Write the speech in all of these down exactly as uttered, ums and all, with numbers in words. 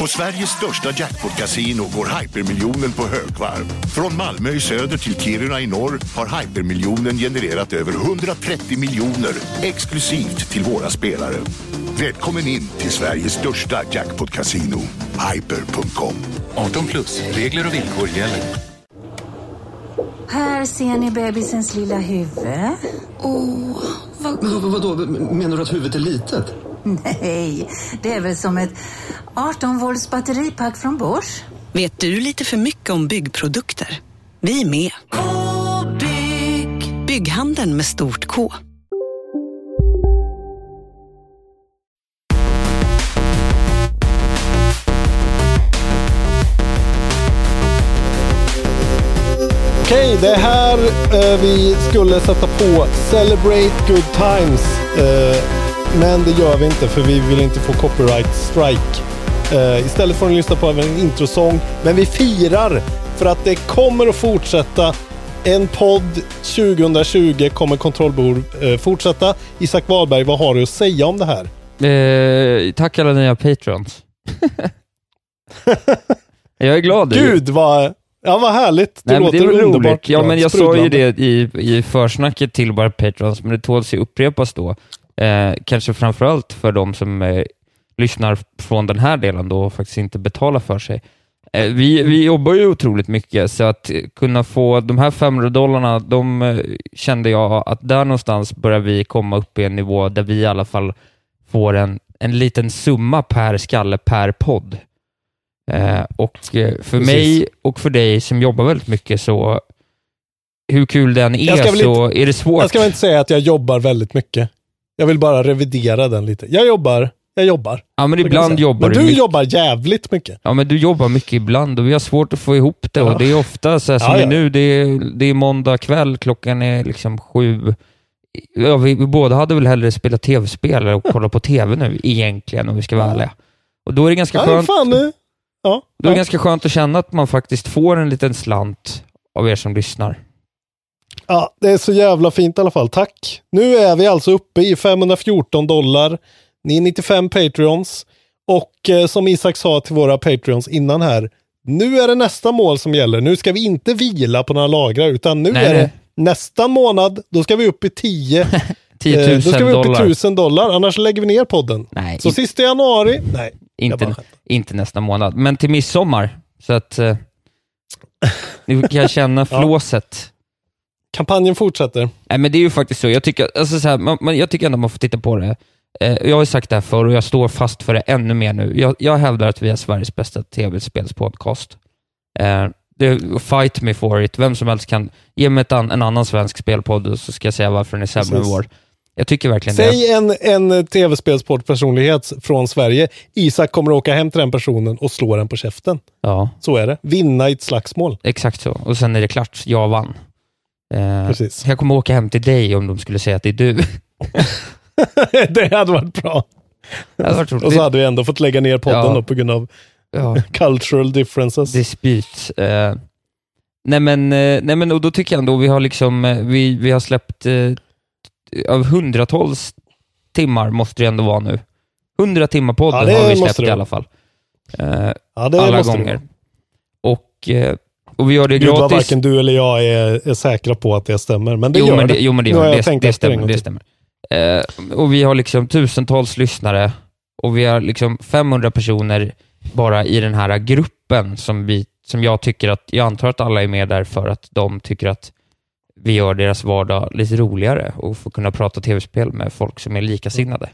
På Sveriges största jackpot-casino går hypermiljonen på högvarv. Från Malmö i söder till Kiruna i norr har hypermiljonen genererat över hundratrettio miljoner exklusivt till våra spelare. Välkommen in till Sveriges största jackpot-casino, hyper punkt com. arton plus, regler och villkor gäller. Här ser ni bebisens lilla huvud. Åh, oh, vad... Men, vadå, menar du att huvudet är litet? Nej, det är väl som ett arton volts batteripack från Bosch. Vet du lite för mycket om byggprodukter? Vi är med. K-bygg. Bygghandeln med stort K. Okej, det är här eh, vi skulle sätta på Celebrate Good Times. Eh, Men det gör vi inte, för vi vill inte få copyright strike. Uh, istället får ni lyssna på en introsång. Men vi firar, för att det kommer att fortsätta. En podd tjugohundratjugo kommer kontrollbord uh, fortsätta. Isak Wahlberg, vad har du att säga om det här? Uh, tack alla nya patrons. Jag är glad. Gud, vad... Ja, vad härligt. Det Nej, låter det underbart. Roligt. Ja, men jag sa ju det i, i försnacket till bara patrons, men det tål sig upprepas då. Eh, kanske framförallt för de som eh, lyssnar från den här delen då och faktiskt inte betalar för sig. Eh, vi, vi jobbar ju otroligt mycket, så att kunna få de här fem dollarna, de eh, kände jag att där någonstans börjar vi komma upp i en nivå där vi i alla fall får en, en liten summa per skalle per podd. Eh, och eh, för Precis. mig och för dig som jobbar väldigt mycket, så hur kul den är, så inte, är det svårt. Jag ska väl inte säga att jag jobbar väldigt mycket. Jag vill bara revidera den lite. Jag jobbar, jag jobbar. Ja, men ibland jobbar men du mycket. Jobbar jävligt mycket. Ja, men du jobbar mycket ibland och vi har svårt att få ihop det. Ja. Och det är ofta så här, som ja, ja. nu, det är, det är måndag kväll, klockan är liksom sju. Ja, vi, vi båda hade väl hellre spelat tv-spel och kolla på tv nu egentligen, om vi ska vara ärliga. Och då är det ganska ja, skönt. Fan, ja, då ja. är det ganska skönt att känna att man faktiskt får en liten slant av er som lyssnar. Ja, det är så jävla fint i alla fall. Tack. Nu är vi alltså uppe i femhundrafjorton dollar. Ni är nittiofem Patreons. Och eh, som Isak sa till våra Patreons innan här, nu är det nästa mål som gäller. Nu ska vi inte vila på några lagrar, utan nu Nej, är det, det nästa månad. Då ska vi upp i tio. tio tusen dollar. Eh, då ska vi upp i tusen dollar. Annars lägger vi ner podden. Nej, så inte, sista januari. Nej, inte, inte nästa månad. Men till midsommar. Så att eh, nu kan jag känna flåset. Ja. Kampanjen fortsätter. Nej, men det är ju faktiskt så. Jag tycker, alltså så här, man, man, jag tycker ändå man får titta på det. Eh, jag har ju sagt det här förr och jag står fast för det ännu mer nu. Jag, jag hävdar att vi är Sveriges bästa tv-spelspodcast. Eh, fight me for it. Vem som helst kan ge mig ett an, en annan svensk spelpodd, så ska jag säga varför den är sämre än vår. Jag tycker verkligen Säg det. Säg en, en tv-spelspoddpersonlighet från Sverige. Isak kommer att åka hem till den personen och slå den på käften. Ja. Så är det. Vinna i ett slagsmål. Exakt så. Och sen är det klart. Jag vann. Eh, jag kommer åka hem till dig om de skulle säga att det är du. Det hade varit bra. Hade varit och så hade vi ändå fått lägga ner podden ja. då, på grund av ja. cultural differences. Disputes. Eh, nej, men, eh, nej men och då tycker jag ändå vi har liksom eh, vi, vi har släppt eh, av hundratals timmar, måste det ändå vara nu. Hundra timmar podden ja, har vi släppt i alla fall. Eh, ja, det alla gånger. Du. Och eh, Och vi gör det gratis. Gud, vad varken du eller jag är, är säkra på att det stämmer. Men det jo, gör men det. Jo, men det gör det. Det, det stämmer. Det stämmer. Eh, och vi har liksom tusentals lyssnare. Och vi har liksom femhundra personer bara i den här gruppen som, vi, som jag tycker att, jag antar att alla är med där för att de tycker att vi gör deras vardag lite roligare och får kunna prata tv-spel med folk som är likasinnade.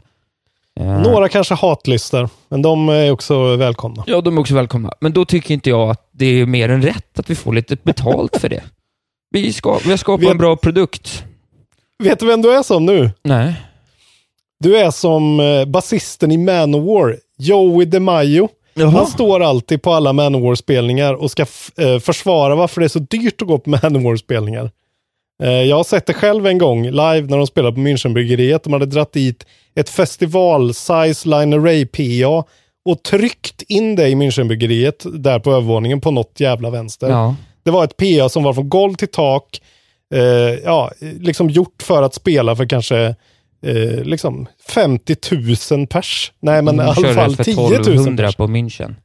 Eh. Några kanske hatlistar, men de är också välkomna. Ja, de är också välkomna. Men då tycker inte jag att det är mer än rätt att vi får lite betalt för det. Vi, ska, vi har skapat vet, en bra produkt. Vet du vem du är som nu? Nej. Du är som basisten i Manowar, Joey DeMaio. Jaha. Han står alltid på alla Manowar-spelningar och ska f- eh, försvara varför det är så dyrt att gå på Manowar-spelningar. Eh, jag har sett det själv en gång live när de spelade på Münchenbryggeriet. De hade dratt dit ett festival-size line array P A och tryckt in det i Münchenbryggeriet där på övervåningen på något jävla vänster. Ja. Det var ett P A som var från golv till tak, eh, ja, liksom gjort för att spela för kanske... Eh, liksom femtio tusen pers. Nej, men i alla fall tio tusen pers. På München.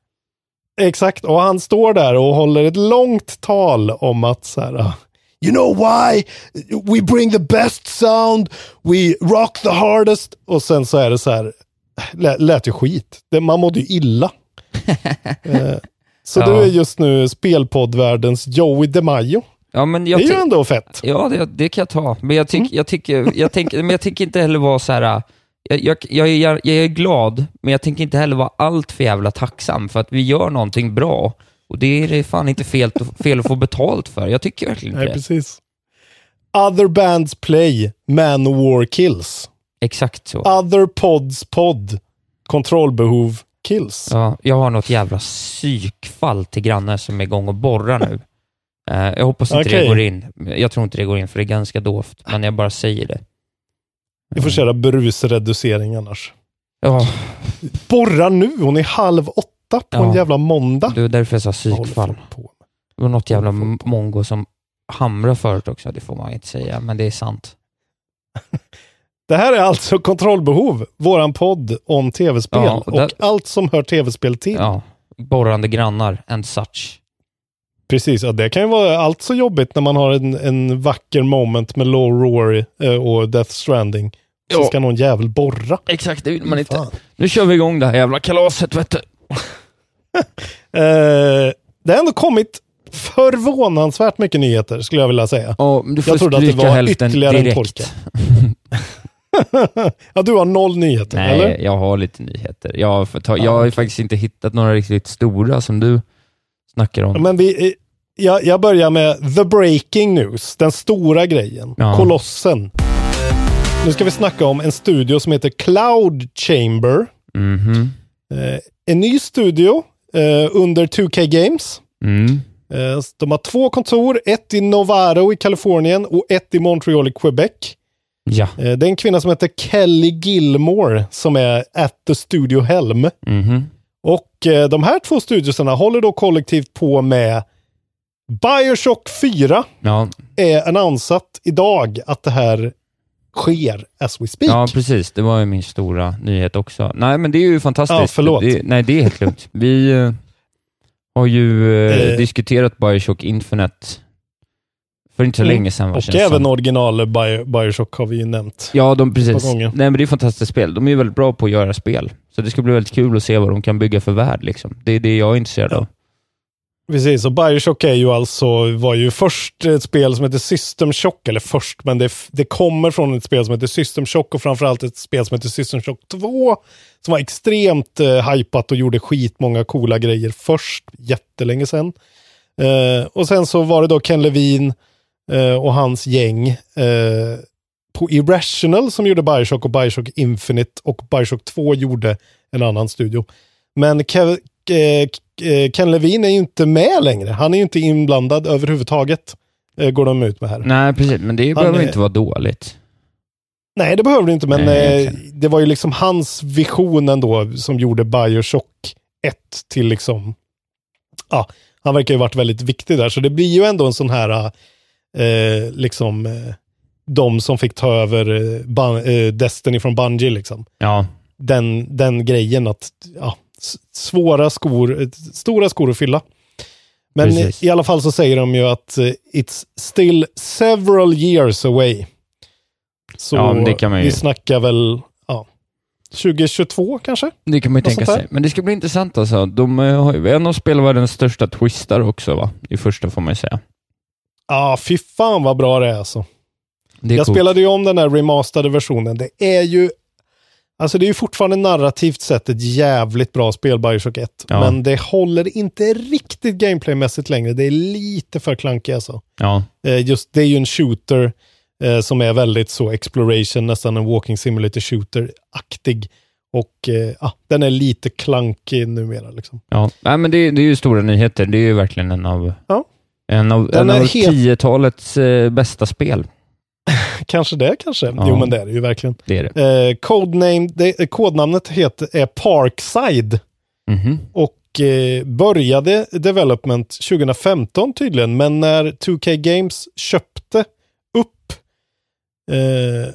Exakt, och han står där och håller ett långt tal om att så här, you know why we bring the best sound, we rock the hardest, och sen så är det så här, lät, lät ju skit. Det, man mådde ju illa. eh, så ja. Du är just nu spelpoddvärldens Joey DeMaio. Ja, men jag det är ju ändå fett. Ja, det, det kan jag ta. Men jag, tyck, mm. jag, tyck, jag, tänk, men jag tänker inte heller vara så här... Jag, jag, jag, jag, jag är glad, men jag tänker inte heller vara allt för jävla tacksam för att vi gör någonting bra. Och det är det fan inte fel, fel att få betalt för. Jag tycker verkligen inte. Nej, precis. Other bands play, Manowar kills. Exakt så. Other pods pod, kontrollbehov kills. Ja, jag har något jävla psykfall till grannar som är igång och borrar nu. Uh, jag hoppas inte okay. det går in. Jag tror inte det går in för det är ganska dovt. Men jag bara säger det. Vi får köra brusreducering annars. Ja. Borra nu, hon är halv åtta på ja. en jävla måndag. Det är därför jag sa psykfall. Det var något jävla mongo som hamrar förut också. Det får man inte säga, men det är sant. Det här är alltså Kontrollbehov. Våran podd om tv-spel. Ja, och, där... och allt som hör tv-spel till. Ja. Borrande grannar and such. Precis, ja, det kan ju vara allt så jobbigt när man har en, en vacker moment med Low Roar och Death Stranding. Så jo. Ska någon jävel borra. Exakt, det vill man inte. Fan. Nu kör vi igång det här jävla kalaset, vet du. eh, det har ändå kommit förvånansvärt mycket nyheter, skulle jag vilja säga. Ja, du får jag trodde att det var ytterligare direkt. En torka. Ja, du har noll nyheter, Nej, eller? Nej, jag har lite nyheter. Jag har, ta- jag har ju faktiskt inte hittat några riktigt stora som du... snackar om. Men vi, jag, jag börjar med the breaking news. Den stora grejen. Ja. Kolossen. Nu ska vi snacka om en studio som heter Cloud Chamber. Mm-hmm. Eh, en ny studio eh, under two K Games. Mm. Eh, de har två kontor. Ett i Novaro i Kalifornien och ett i Montreal i Quebec. Ja. Eh, det är en kvinna som heter Kelly Gilmore som är at the studio helm. Mm-hmm. Och eh, de här två studioserna håller då kollektivt på med Bioshock fyra. Ja. Är annonsat idag att det här sker as we speak. Ja, precis. Det var ju min stora nyhet också. Nej, men det är ju fantastiskt. Ja, förlåt. Det, nej, det är helt lugnt. Vi eh, har ju eh, eh. diskuterat Bioshock Infinite för inte så mm. länge sedan. Var och även original Bio, Bioshock har vi ju nämnt. Ja, de, precis. Nej, men det är ett fantastiskt spel. De är ju väldigt bra på att göra spel. Så det ska bli väldigt kul att se vad de kan bygga för värld. Liksom. Det är det jag är intresserad ja. av. Precis, och Bioshock är ju alltså, var ju först ett spel som heter System Shock. Eller först, men det, det kommer från ett spel som heter System Shock. Och framförallt ett spel som heter System Shock två. Som var extremt eh, hypat och gjorde skitmånga coola grejer först. Jättelänge sedan. Eh, och sen så var det då Ken Levine eh, och hans gäng... Eh, på Irrational som gjorde Bioshock och Bioshock Infinite och Bioshock två gjorde en annan studio. Men Kev, eh, Ken Levine är ju inte med längre. Han är ju inte inblandad överhuvudtaget eh, går de ut med här. Nej, precis. Men det han, behöver eh, inte vara dåligt. Nej, det behöver det inte. Men nej, eh, det var ju liksom hans vision ändå som gjorde Bioshock ett till liksom... Ja, ah, han verkar ju varit väldigt viktig där. Så det blir ju ändå en sån här eh, liksom... Eh, de som fick ta över ban- äh, Destiny från Bungie liksom. Ja. Den, den grejen att ja, svåra skor, stora skor att fylla. Men precis. I alla fall så säger de ju att it's still several years away. Så ja, det kan man ju... vi snackar väl ja, tjugo tjugotvå kanske? Det kan man ju tänka sig. Men det ska bli intressant alltså. De har ju en av spelvärldens största twistar också va? I första får man ju säga. Ja, ah, fy fan vad bra det är alltså. Jag coolt. Spelade ju om den här remasterade versionen. Det är ju alltså det är ju fortfarande narrativt sett ett jävligt bra spel Bioshock ett. Ja. Men det håller inte riktigt gameplaymässigt längre. Det är lite för klankigt alltså. Ja. Eh, just det är ju en shooter eh, som är väldigt så exploration, nästan en walking simulator shooter-aktig. Och eh, ah, den är lite klankig numera. Liksom. Ja, nej, men det, det är ju stora nyheter. Det är ju verkligen en av, ja. en av, en av helt... tiotalets eh, bästa spel. Kanske det, kanske. Ja. Jo, men det är det ju verkligen. Det är det. Eh, codename, det, kodnamnet heter, är Parkside. Mm-hmm. Och eh, började development tjugo femton tydligen. Men när två K Games köpte upp... Eh,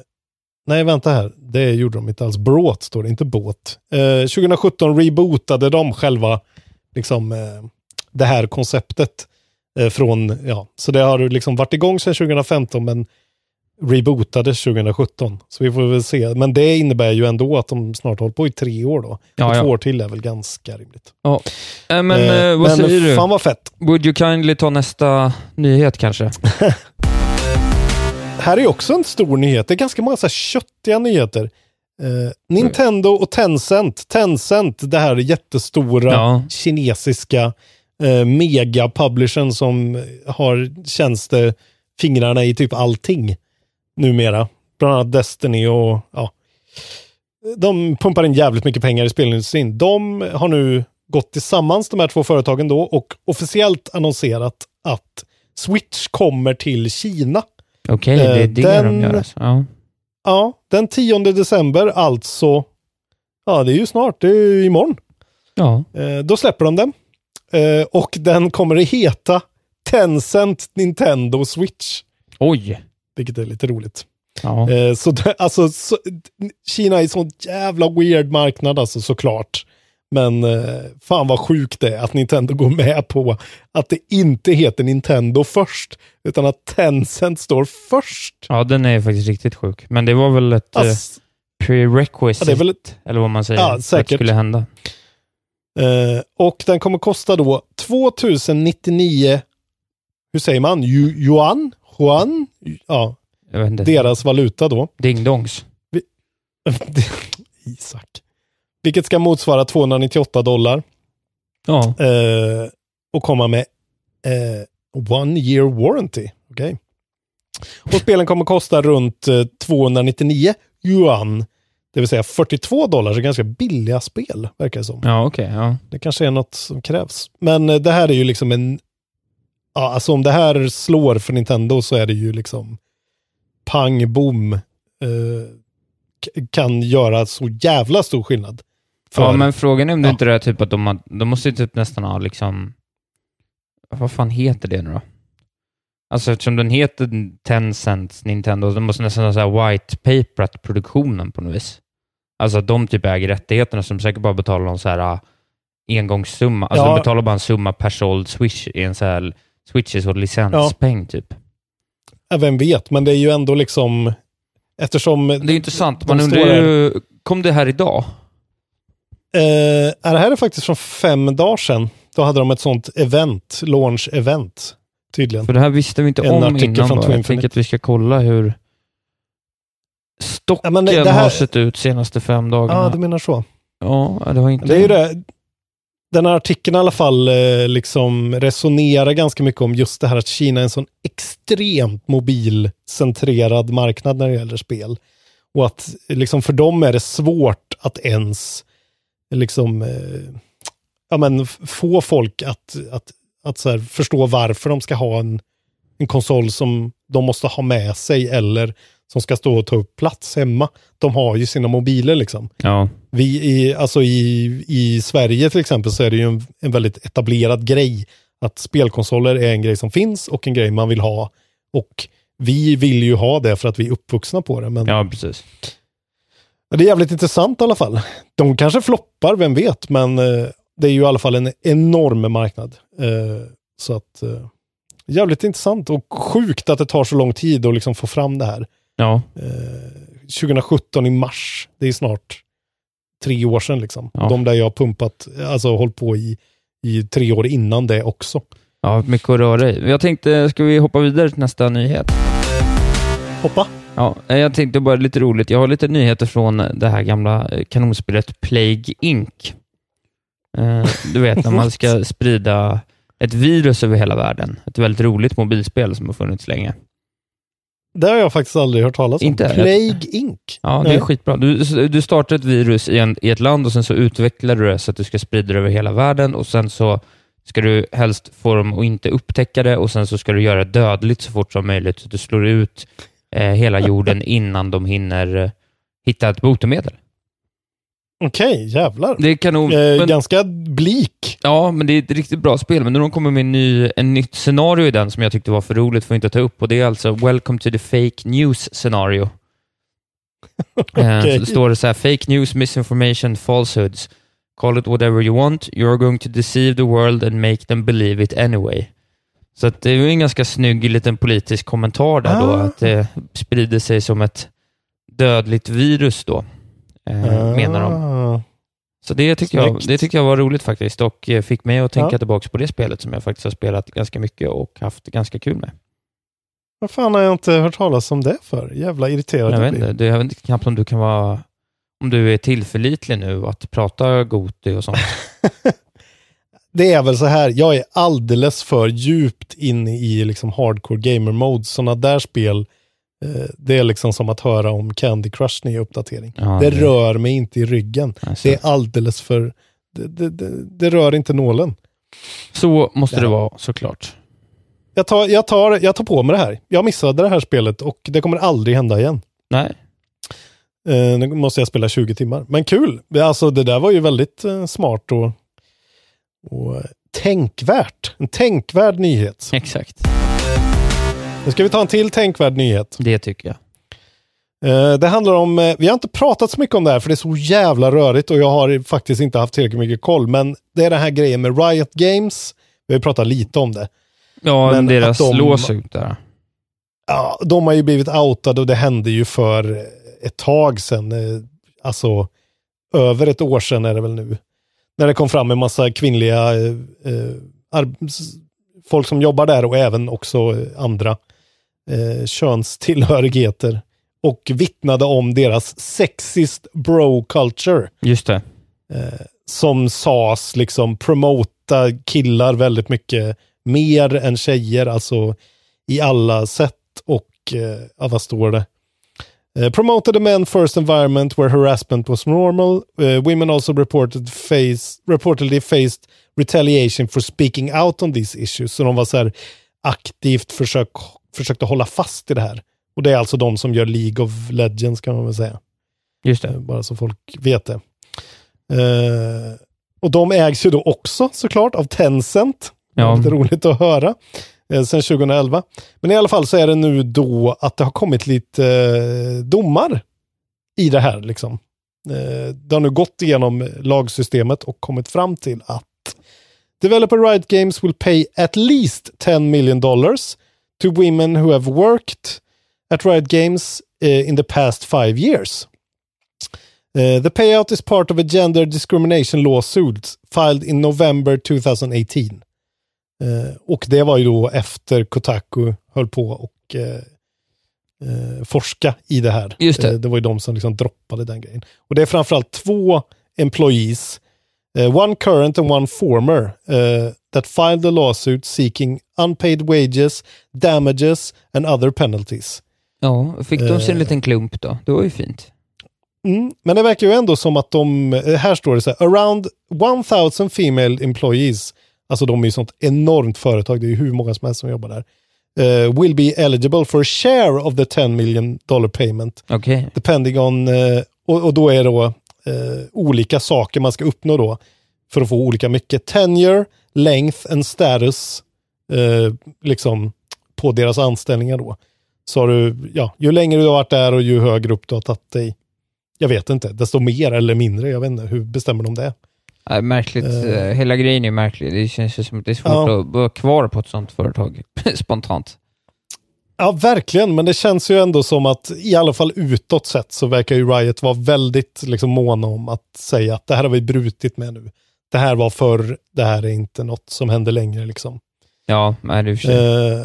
nej, vänta här. Det gjorde de inte alls. Bråt står det, inte båt. Eh, tjugo sjutton rebootade de själva liksom, eh, det här konceptet. Eh, från, ja. Så det har liksom varit igång sedan tjugo femton, men rebootades tjugo sjutton. Så vi får väl se. Men det innebär ju ändå att de snart håller på i tre år då. Ja, och ja. Två år till är väl ganska rimligt. Ja. Äh, men eh, vad men säger du? Fan vad fett. Would you kindly ta nästa nyhet kanske? Här är också en stor nyhet. Det är ganska många så här köttiga nyheter. Eh, Nintendo och Tencent. Tencent, det här jättestora ja. kinesiska eh, mega-publishern som har tjänste fingrarna i typ allting numera. Bland annat Destiny och ja. De pumpar in jävligt mycket pengar i spelindustrin. De har nu gått tillsammans, de här två företagen då, och officiellt annonserat att Switch kommer till Kina. Okej, okay, det är det den, de gör. Alltså. Ja. ja, den tionde december, alltså. Ja, det är ju snart. Det är ju imorgon. Ja. Eh, då släpper de den. Eh, och den kommer att heta Tencent Nintendo Switch. Oj! Vilket är lite roligt. Ja. Eh, så, alltså, så, Kina är en sån jävla weird marknad, alltså, såklart. Men eh, fan vad sjukt det är att Nintendo går med på att det inte heter Nintendo först, utan att Tencent står först. Ja, den är faktiskt riktigt sjuk. Men det var väl ett Ass- eh, prerequisite, ja, det är väl ett, eller vad man säger, ja, säkert. Att det skulle hända. Eh, och den kommer kosta då tvåtusennittionio, hur säger man? Ju- yuan? Yuan? Ja, deras valuta då. Dingdongs. Vi- Isak. Vilket ska motsvara tvåhundranittioåtta dollar. Ja. Eh, och komma med eh, one year warranty. Okay. Och spelen kommer kosta runt eh, tvåhundranittionio yuan. Det vill säga fyrtiotvå dollar. Så ganska billiga spel, verkar det som. Ja, okej. Okay, ja. Det kanske är något som krävs. Men eh, det här är ju liksom en... Ja, alltså om det här slår för Nintendo så är det ju liksom pang, boom... Eh, kan göra så jävla stor skillnad. För, ja, men frågan är om det ja. inte är typ att de, har, de måste ju typ nästan ha liksom... Vad fan heter det nu då? Alltså eftersom den heter Tencent Nintendo, de måste nästan ha så här white paperat produktionen på något vis. Alltså att de typ äger rättigheterna, som säkert bara betalar någon så här engångssumma. Alltså ja. de betalar bara en summa per såld Switch i en så här Switches och licenspeng ja. typ. Ja, vem vet, men det är ju ändå liksom... Eftersom det är intressant. Man undrar ju, kom det här idag? Eh, det här är faktiskt från fem dagar sedan. Då hade de ett sånt event, launch-event, tydligen. För det här visste vi inte en om innan. Från jag tänker att vi ska kolla hur stocken ja, det, det här... har sett ut senaste fem dagarna. Ja, du menar så. Ja, det var inte... Det är ju det. Den här artikeln i alla fall liksom resonerar ganska mycket om just det här att Kina är en sån extremt mobilcentrerad marknad när det gäller spel. Och att liksom för dem är det svårt att ens liksom, ja, men få folk att, att, att så här förstå varför de ska ha en, en konsol som de måste ha med sig eller som ska stå och ta upp plats hemma. De har ju sina mobiler liksom. Ja. Vi i, alltså i, i Sverige till exempel så är det ju en, en väldigt etablerad grej att spelkonsoler är en grej som finns och en grej man vill ha. Och vi vill ju ha det för att vi är uppvuxna på det. Men ja, precis. Det är jävligt intressant i alla fall. De kanske floppar, vem vet, men eh, det är ju i alla fall en enorm marknad. Eh, så att eh, jävligt intressant och sjukt att det tar så lång tid att liksom få fram det här. Ja. tjugo sjutton i mars. Det är snart tre år sedan liksom. Ja. De där jag pumpat, alltså hållit på i, i tre år innan det också. Ja, mycket att röra i. Jag tänkte, ska vi hoppa vidare till nästa nyhet? Hoppa? Ja, jag tänkte bara lite roligt. Jag har lite nyheter från det här gamla kanonspelet Plague Inc. Du vet, när man ska sprida ett virus över hela världen. Ett väldigt roligt mobilspel som har funnits länge. Det har jag faktiskt aldrig hört talas om. Inte Plague Incorporated. Ja, det är skitbra. Du, du startar ett virus i, en, i ett land och sen så utvecklar du det så att du ska sprida det över hela världen och sen så ska du helst få dem att inte upptäcka det och sen så ska du göra det dödligt så fort som möjligt så att du slår ut eh, hela jorden innan de hinner eh, hitta ett botemedel. Okej, okay, jävlar. Det är kanon. Eh, men, ganska blik. Ja, men det är ett riktigt bra spel. Men nu de kommer med en ny, en nytt scenario i den som jag tyckte var för roligt för att inte ta upp. Och det är alltså Welcome to the Fake News-scenario. Okay. Eh, så står det så här: Fake news, misinformation, falsehoods. Call it whatever you want. You're going to deceive the world and make them believe it anyway. Så att det är ju en ganska snygg liten politisk kommentar där ah. då. Att det eh, sprider sig som ett dödligt virus då. Uh, menar de. Så det tycker jag, det tycker jag var roligt faktiskt och fick mig att tänka ja. tillbaka på det spelet som jag faktiskt har spelat ganska mycket och haft ganska kul med. Vad fan har jag inte hört talas om det för? Jävla irriterad. Jag vet inte, det, jag vet inte knappt om du kan vara om du är tillförlitlig nu att prata goti och sånt. Det är väl så här, jag är alldeles för djupt inne i liksom hardcore gamer mode, såna där spel. Det är liksom som att höra om Candy Crush nya uppdatering. Ja, det, det rör mig inte i ryggen. Alltså. Det är alldeles för... Det, det, det, det rör inte nålen. Så måste ja. det vara, såklart. Jag tar, jag, tar, jag tar på mig det här. Jag missade det här spelet och det kommer aldrig hända igen. Nej. Eh, nu måste jag spela tjugo timmar. Men kul! Alltså, det där var ju väldigt eh, smart och, och tänkvärt. En tänkvärd nyhet. Exakt. Nu ska vi ta en till tänkvärd nyhet. Det tycker jag. Det handlar om, vi har inte pratat så mycket om det här för det är så jävla rörigt och jag har faktiskt inte haft tillräckligt mycket koll, men det är den här grejen med Riot Games. Vi har ju pratat lite om det. Ja, men deras de, lås ut där. Ja, de har ju blivit outade och det hände ju för ett tag sedan. Alltså, över ett år sedan är det väl nu. När det kom fram en massa kvinnliga eh, ar- folk som jobbar där och även också andra Eh, könstillhörigheter och vittnade om deras sexist bro culture. Just det. Eh, som sas liksom promota killar väldigt mycket mer än tjejer, alltså i alla sätt och eh, vad står det? Eh, promoted a men first environment where harassment was normal. Eh, women also reported face, reportedly faced retaliation for speaking out on these issues. Så de var så här aktivt försök försökte hålla fast i det här. Och det är alltså de som gör League of Legends kan man väl säga. Just det. Bara så folk vet det. Eh, och de ägs ju då också såklart av Tencent. Ja. Det är roligt att höra. Eh, sen tjugoelva. Men i alla fall så är det nu då att det har kommit lite eh, domar i det här liksom. Eh, det har nu gått igenom lagsystemet och kommit fram till att developer Riot Games will pay at least ten million dollars to women who have worked at Riot Games uh, in the past five years. Uh, the payout is part of a gender discrimination lawsuit filed in November twenty eighteen. Uh, och det var ju då efter Kotaku höll på och uh, uh, forska i det här. Just det. Uh, det var ju de som liksom droppade den grejen. Och det är framförallt två employees, uh, one current and one former, uh, that filed the lawsuit seeking unpaid wages, damages and other penalties. Ja, fick de sin uh, liten klump då? Det var ju fint. Mm, men det verkar ju ändå som att de, här står det så här, around one thousand female employees, alltså de är ju sånt enormt företag, det är ju hur många som helst som jobbar där, uh, will be eligible for a share of the ten million dollar payment. Okay. Depending on, uh, och, och då är det då uh, olika saker man ska uppnå då för att få olika mycket. Tenure, length and status eh, liksom på deras anställningar då. Så har du, ja, ju längre du har varit där och ju högre upp du har tagit dig, jag vet inte, desto mer eller mindre, jag vet inte, hur bestämmer de det? Äh, märkligt, eh. hela grejen är märklig. Det känns ju som att det är svårt ja. att vara kvar på ett sånt företag, spontant. Ja, verkligen, men det känns ju ändå som att i alla fall utåt sett så verkar ju Riot vara väldigt liksom måna om att säga att det här har vi brutit med nu. Det här var förr, det här är inte något som händer längre liksom. Ja, nej, det är för eh,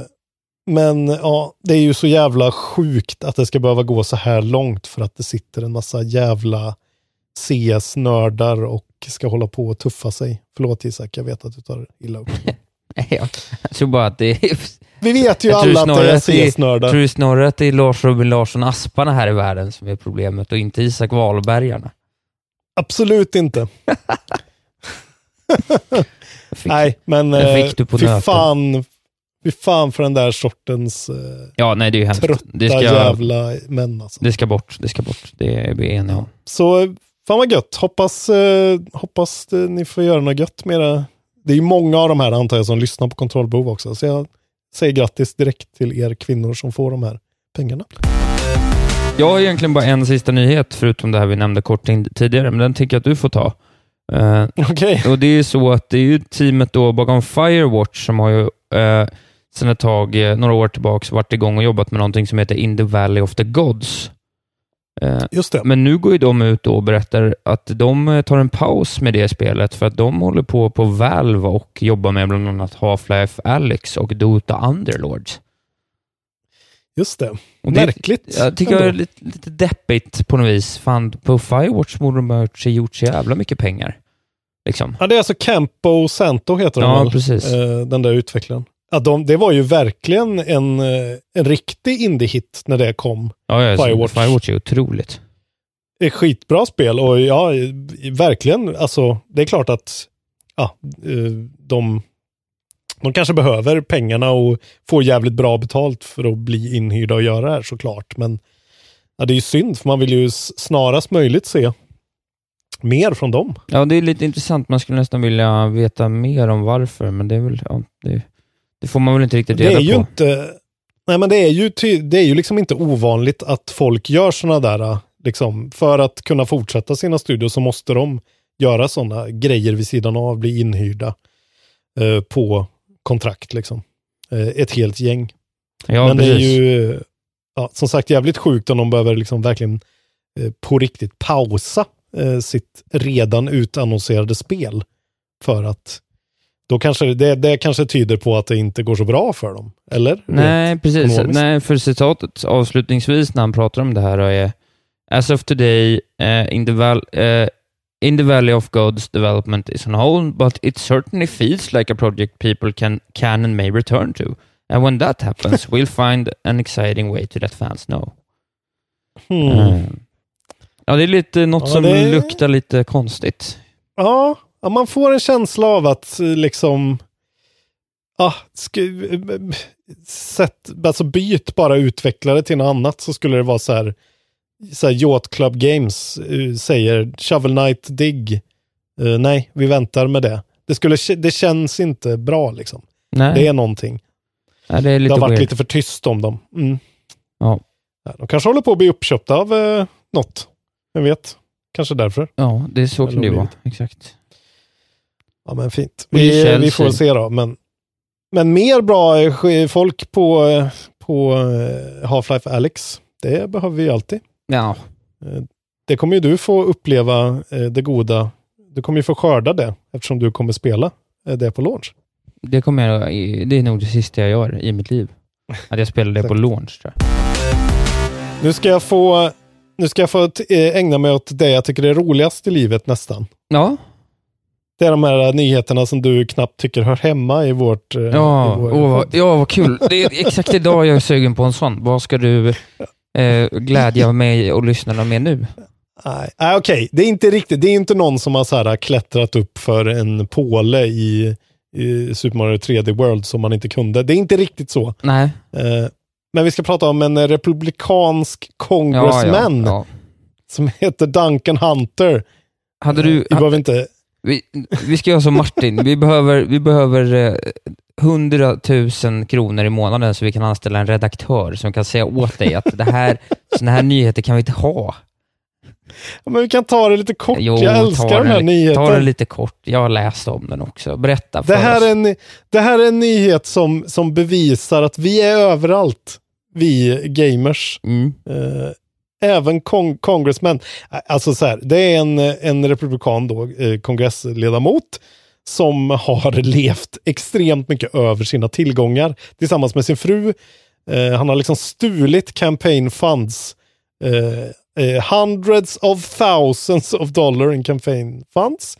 men ja, det är ju så jävla sjukt att det ska behöva gå så här långt för att det sitter en massa jävla C S-nördar och ska hålla på och tuffa sig. Förlåt Isak, jag vet att du tar illa upp. Nej, jag tror bara att det är vi vet ju jag alla att det är C S-nördar. Jag tror snarare att det är Lars Robin Larsson Asparna här i världen som är problemet och inte Isak Wahlbergarna. Absolut inte. fick, nej, men fy fan, fy fan för den där sortens eh, ja, nej, det är ju hemskt. Trötta det ska, jävla män. Alltså. Det ska bort, det ska bort. Det är vi eniga om. Så fan vad gött. Hoppas, eh, hoppas eh, ni får göra något gött med det. Det är ju många av de här, antar jag, som lyssnar på Kontrollbehov också. Så jag säger grattis direkt till er kvinnor som får de här pengarna. Jag har egentligen bara en sista nyhet förutom det här vi nämnde kort tidigare, men den tänker jag att du får ta. Uh, Okej. Okay. Och det är ju så att det är ju teamet då bakom Firewatch som har ju uh, sedan ett tag, uh, några år tillbaka, varit igång och jobbat med någonting som heter In the Valley of the Gods. Uh, Just det. Men nu går ju de ut och berättar att de tar en paus med det spelet för att de håller på på Valve och jobbar med bland annat Half-Life Alyx och Dota Underlords. Just det. Och märkligt. Det, jag tycker ändå. Jag är lite, lite deppigt på något vis. Fan, på Firewatch borde de ha gjort så jävla mycket pengar. Liksom. Ja, det är alltså Campo Santo heter de. Ja, väl. Precis. Den där utvecklaren. Ja, de, det var ju verkligen en, en riktig indie-hit när det kom. Ja, ja, Firewatch. Firewatch är otroligt. Det är skitbra spel och ja, verkligen. Alltså, det är klart att ja, de... De kanske behöver pengarna och får jävligt bra betalt för att bli inhyrda och göra det här såklart. Men ja, det är ju synd för man vill ju snarast möjligt se mer från dem. Ja, det är lite intressant. Man skulle nästan vilja veta mer om varför. Men det är väl ja, det, det får man väl inte riktigt reda på. Det är ju på. Inte... Nej, men det är ju, ty, det är ju liksom inte ovanligt att folk gör såna där... Liksom, för att kunna fortsätta sina studier så måste de göra såna grejer vid sidan av, bli inhyrda eh, på... kontrakt liksom. Ett helt gäng. Ja, men precis. Det är ju ja, som sagt jävligt sjukt om de behöver liksom verkligen på riktigt pausa sitt redan utannonserade spel för att då kanske det, det kanske tyder på att det inte går så bra för dem. Eller? Nej, precis. Ekonomiskt. Nej, för citatet avslutningsvis när han pratar om det här är as of today uh, in the val- uh, In the Valley of Gods development is on hold, but it certainly feels like a project people can, can and may return to. And when that happens, we'll find an exciting way to let fans know. Hmm. Mm. Ja, det är lite något ja, som det... luktar lite konstigt. Ja, man får en känsla av att liksom... Ah, sk- sätt, alltså byt bara utvecklare till något annat så skulle det vara så här... Så här, Yacht Club Games uh, säger Shovel Knight Dig uh, nej, vi väntar med det det, skulle, det känns inte bra liksom. Nej. Det är någonting ja, det, är lite det har varit weird. Lite för tyst om dem mm. ja. Ja, de kanske håller på att bli uppköpta av uh, något, vem vet, kanske därför ja, det är så kan det vara, exakt ja men fint vi, vi får se då men, men mer bra folk på, på uh, Half-Life Alyx, det behöver vi alltid. Ja. Det kommer ju du få uppleva det goda. Du kommer ju få skörda det eftersom du kommer spela det på launch. Det, kommer jag, det är nog det sista jag gör i mitt liv. Att jag spelar det på launch tror jag. Nu ska jag få nu ska jag få ägna mig åt det jag tycker är roligast i livet nästan. Ja. Det är de här nyheterna som du knappt tycker hör hemma i vårt... Ja, i vår... åh, ja vad kul. Det är exakt idag jag är sugen på en sån. Vad ska du... Eh, glädja mig och lyssnarna med nu. Nej, ah, okej. Okay. Det är inte riktigt. Det är inte någon som har så här klättrat upp för en påle i, i Super Mario tre D World som man inte kunde. Det är inte riktigt så. Nej. Eh, men vi ska prata om en republikansk congressman ja, ja, ja. Som heter Duncan Hunter. Hade du... Eh, vi, hade, inte... vi, vi ska göra som Martin. vi behöver... Vi behöver eh, hundratusen kronor i månaden så vi kan anställa en redaktör som kan säga åt dig att det här, såna här nyheter kan vi inte ha. Ja, men vi kan ta det lite kort. Jo, jag älskar de här li- nyheterna. Ta det lite kort. Jag har läst om den också. Berätta för det här oss. Är en, det här är en nyhet som, som bevisar att vi är överallt. Vi gamers. Mm. Eh, även kong- congressmen. Alltså så här, det är en, en republikan då, eh, kongressledamot som har levt extremt mycket över sina tillgångar tillsammans med sin fru. Eh, han har liksom stulit campaign funds. Eh, eh, hundreds of thousands of dollar in campaign funds.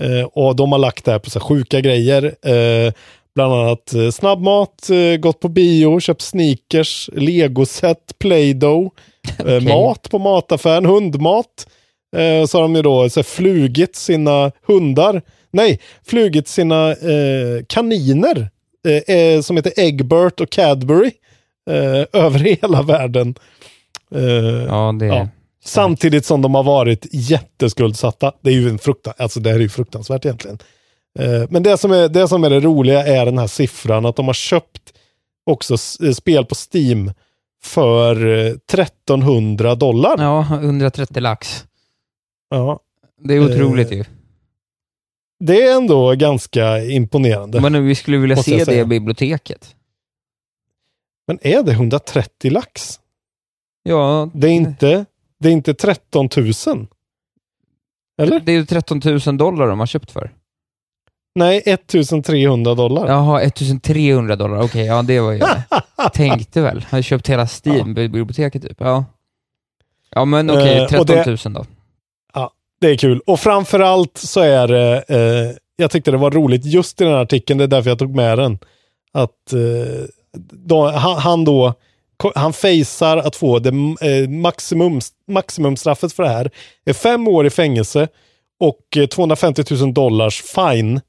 Eh, och de har lagt det här på så här sjuka grejer. Eh, Bland annat eh, snabbmat, eh, gått på bio, köpt sneakers, legoset, Play-Doh, okay. eh, mat på mataffären, hundmat. Eh, så har de ju då så här, flugit sina hundar. Nej, flugit sina eh, kaniner eh, eh, som heter Egbert och Cadbury eh, över hela världen. Eh, ja, det är... Ja. Samtidigt som de har varit jätteskuldsatta. Det är ju en frukta, alltså det här är ju fruktansvärt egentligen. Men det som är det som är det roliga är den här siffran att de har köpt också spel på Steam för trettonhundra dollar. Ja, etthundratrettio lax. Ja, det är otroligt ju. Det är ändå ganska imponerande. Men nu, vi skulle vilja se det i biblioteket. Men är det etthundratrettio lax? Ja, det är inte Det är inte tretton tusen? Eller? Det är ju tretton tusen dollar de har köpt för. Nej, ettusentrehundra dollar. Jaha, ettusentrehundra dollar. Okej, okay, ja det var ju det. Tänkte väl. Jag har köpt hela Steam-biblioteket typ. Ja, ja men okej, okay, tretton tusen då. Ja, det är kul. Och framförallt så är det... Eh, jag tyckte det var roligt just i den här artikeln. Det är därför jag tog med den. Att eh, då, han, han då... Han fejsar att få det eh, maximum, maximumstraffet för det här är fem år i fängelse och eh, tvåhundrafemtio tusen dollars fine,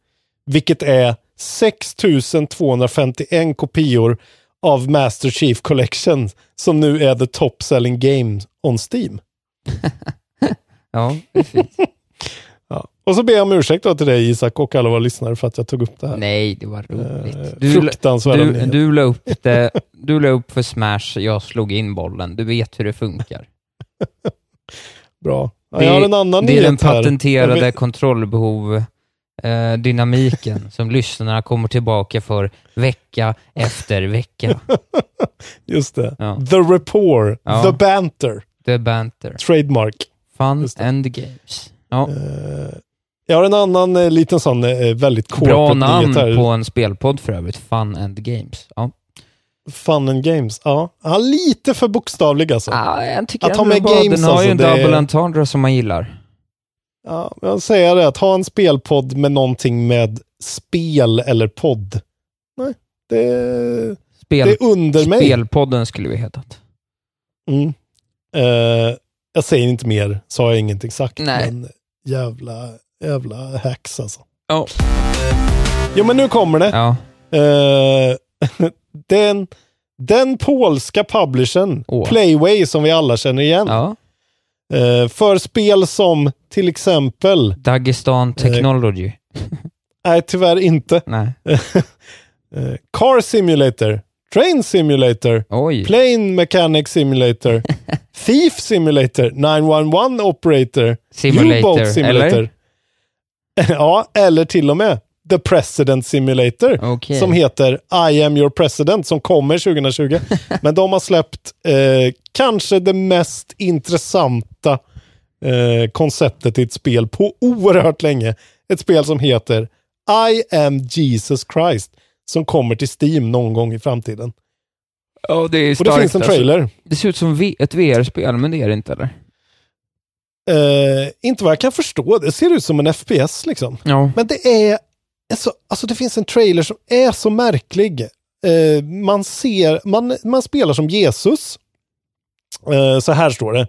vilket är sex tusen tvåhundrafemtioen kopior av Master Chief Collection som nu är the top selling game on Steam. Ja, det är fint. Ja. Och så ber jag om ursäkt då till dig Isak och alla våra lyssnare för att jag tog upp det här. Nej, det var roligt. Du, fruktansvärt du, du la upp det. Du la upp för Smash, jag slog in bollen. Du vet hur det funkar. Bra. Ja, det, jag har en annan det är den patenterade vet... kontrollbehov eh, dynamiken som lyssnarna kommer tillbaka för vecka efter vecka. Just det. Ja. The rapport. Ja. The banter. The banter. Trademark. Fun and games. Ja. Jag har en annan eh, liten sån eh, väldigt kort bra namn här. På en spelpodd för övrigt, Fun and Games. Ja. Fun and Games. Ja, ja lite för bokstavlig alltså. Ja, jag tycker att ha med games den har alltså, ju en double entendre som man gillar. Ja, jag säger det att ha en spelpodd med någonting med spel eller podd. Nej, det är spel, det är under mig. Spelpodden skulle vi hetat. Mm. Eh, jag säger inte mer, så har jag ingenting sagt. Nej. Men jävla, jävla hacks alltså. Ja. Oh. Jo, men nu kommer det. Ja. Uh, den, den polska publishern, oh. Playway, som vi alla känner igen. Ja. Uh, för spel som till exempel... Dagestan Technology. Uh, nej, tyvärr inte. Nej. uh, Car Simulator. Train Simulator. Oj. Plane Mechanic Simulator. Thief Simulator. nio ett ett Operator. Simulator. Simulator. Eller? Ja, eller till och med The President Simulator. Okay. Som heter I Am Your President som kommer tjugotjugo. Men de har släppt eh, kanske det mest intressanta eh, konceptet i ett spel på oerhört länge. Ett spel som heter I Am Jesus Christ. Som kommer till Steam någon gång i framtiden. Ja, det är starkt. Och det finns en trailer. Alltså, det ser ut som v- ett V R-spel, men det är det inte, eller? Uh, inte vad jag kan förstå. Det ser ut som en F P S, liksom. Ja. Men det är... Alltså, alltså, det finns en trailer som är så märklig. Uh, man ser... Man, man spelar som Jesus. Uh, så här står det.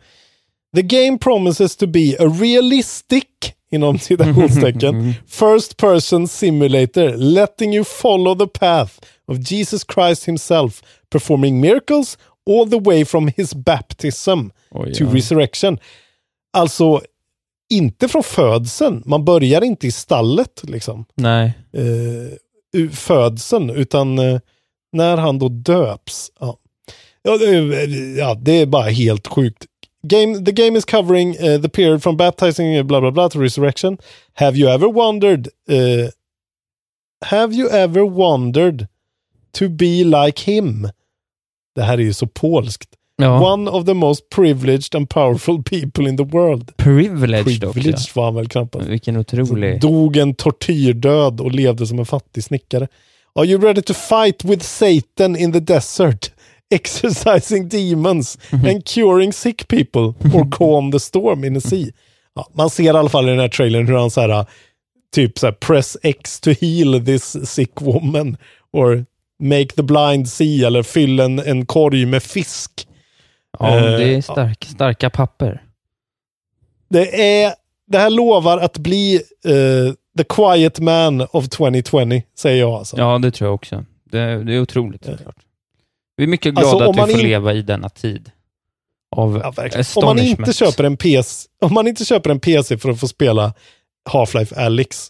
The game promises to be a realistic... inom citationstecken, first person simulator, letting you follow the path of Jesus Christ himself, performing miracles all the way from his baptism oh, yeah. to resurrection. Alltså, inte från födseln. Man börjar inte i stallet, liksom. Nej. Uh, födseln, utan uh, när han då döps. Ja. Ja, det är bara helt sjukt. Game, the game is covering uh, the period from baptizing uh, blah blah blah to resurrection. Have you ever wondered? Uh, have you ever wondered to be like him? Det här är ju så polskt. Ja. One of the most privileged and powerful people in the world. Privileged, privileged var han väl knappast. Vilken otrolig. Dog en tortyrdöd och levde som en fattig snickare. Are you ready to fight with Satan in the desert? Exercising demons and curing sick people or calm the storm in the sea. Ja, man ser i alla fall i den här trailern hur han så här typ så här, press X to heal this sick woman, or make the blind see, eller fyll en, en korg med fisk. Ja, uh, det är stark, starka papper. Det är, det här lovar att bli uh, the quiet man of twenty twenty, säger jag alltså. Ja, det tror jag också. Det, det är otroligt. Uh. Klart. Vi är mycket glada alltså, att vi får in... leva i denna tid. Av ja, om man inte köper en P S, om man inte köper en P C för att få spela Half-Life Alyx,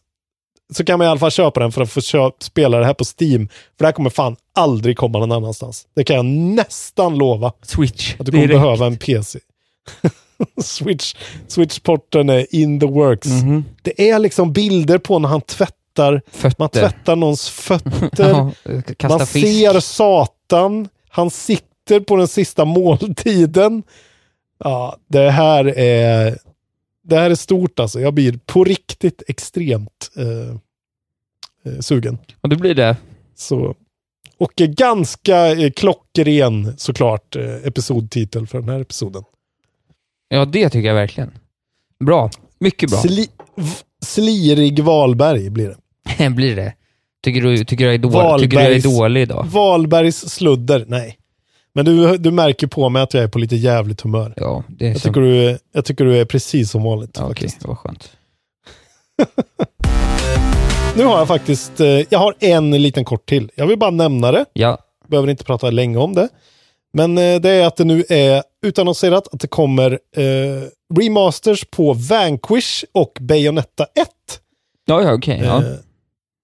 så kan man i alla fall köpa den för att få köp, spela det här på Steam, för det här kommer fan aldrig komma någon annanstans. Det kan jag nästan lova. Switch. Att du kommer direkt behöva en P C. Switch, Switchporten är in the works. Mm-hmm. Det är liksom bilder på när han tvättar fötter. Man tvättar någons fötter. Ja, man fisk. Ser Satan. Han sitter på den sista måltiden. Ja, det här är det här är stort alltså. Jag blir på riktigt extremt eh, sugen. Ja, det blir det. Så. Och ganska eh, klockren såklart eh, episodtitel för den här episoden. Ja, det tycker jag verkligen. Bra. Mycket bra. Sli- v- slirig Wahlberg blir det. blir det. Tycker du, tycker jag är dålig? Tycker jag är dålig idag? Wahlbergs sludder, nej. Men du, du märker på mig att jag är på lite jävligt humör. Ja, det är jag, som... tycker du, jag tycker du är precis som vanligt. Ja, okej, det var skönt. Nu har jag faktiskt... Jag har en liten kort till. Jag vill bara nämna det. Ja. Behöver inte prata länge om det. Men det är att det nu är utannonserat att det kommer eh, remasters på Vanquish och Bayonetta ett. Ja, ja okej. Okay, ja. Eh,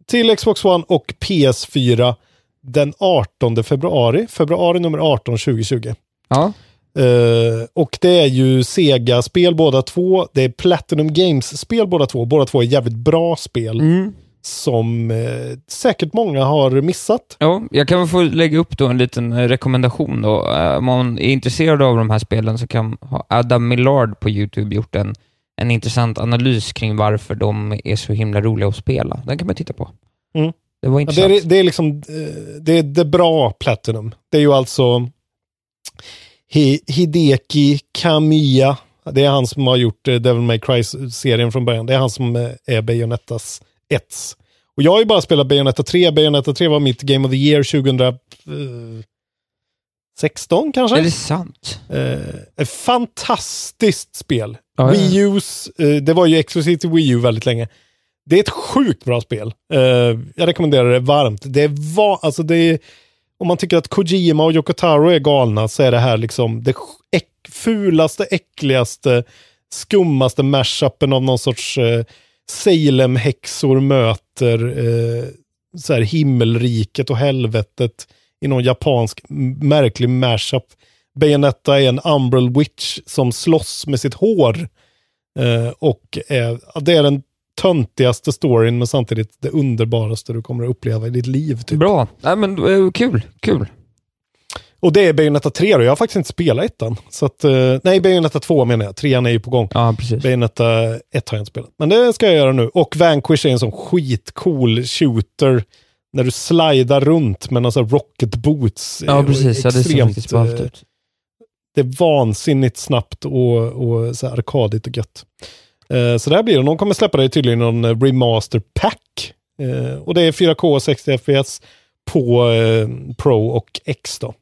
till Xbox One och P S fyra den artonde februari. Februari nummer arton, tjugohundratjugo. Ja. Eh, och det är ju Sega-spel båda två. Det är Platinum Games-spel båda två. Båda två är jävligt bra spel. Mm. Som eh, säkert många har missat. Ja, jag kan väl få lägga upp då en liten rekommendation då. Om man är intresserad av de här spelen så kan Adam Millard på YouTube gjort en, en intressant analys kring varför de är så himla roliga att spela. Den kan man titta på. Mm. Det var intressant. Ja, det, är, det är liksom det är det bra Platinum. Det är ju alltså Hideki Kamiya. Det är han som har gjort Devil May Cry-serien från början. Det är han som är Bayonettas Ets. Och jag har ju bara spelat Bayonetta tre. Bayonetta tre var mitt Game of the Year tjugohundrasexton kanske. Är det sant? Eh, fantastiskt spel. Ah, Wii U's, eh, det var ju exklusivt till Wii U väldigt länge. Det är ett sjukt bra spel. Eh, jag rekommenderar det varmt. Det var, alltså det är, om man tycker att Kojima och Yoko Taro är galna, så är det här liksom det äck, fulaste, äckligaste, skummaste mashupen av någon sorts... Eh, Salem-häxor möter eh, så här himmelriket och helvetet i någon japansk märklig mashup. Bayonetta är en Umbral Witch som slåss med sitt hår. Eh, och eh, det är den töntigaste storyn, men samtidigt det underbaraste du kommer att uppleva i ditt liv. Typ. Bra. Nej, men eh, kul, kul. Och det är Bayonetta tre då. Jag har faktiskt inte spelat ettan. Så att, nej, Bayonetta två menar jag. Trean är ju på gång. Ja, precis. Bayonetta ett har jag inte spelat. Men det ska jag göra nu. Och Vanquish är en sån skitcool shooter när du slidar runt med någon sån rocket boots. Ja, precis. Extremt, ja, det, är det är vansinnigt snabbt och, och så här arkadigt och gött. Så där blir det. De kommer släppa det tydligen någon remaster pack. Och det är four K sextio F P S på Pro och X då.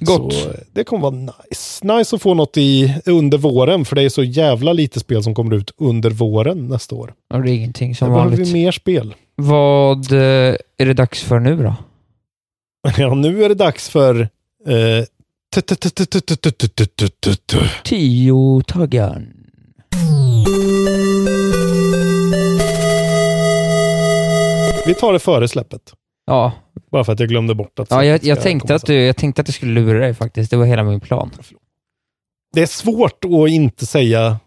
Gott. Så det kommer vara nice. Nice att få något i, under våren, för det är så jävla lite spel som kommer ut under våren nästa år. Ja, det är ingenting som vanligt. Då behöver vi mer spel. Vad är det dags för nu då? Ja, nu är det dags för tio taggar. Vi tar det före släppet. Ja. Bara för att jag glömde bort att... Ja, jag, jag, tänkte att du, jag tänkte att du skulle lura dig faktiskt. Det var hela min plan. Det är svårt att inte säga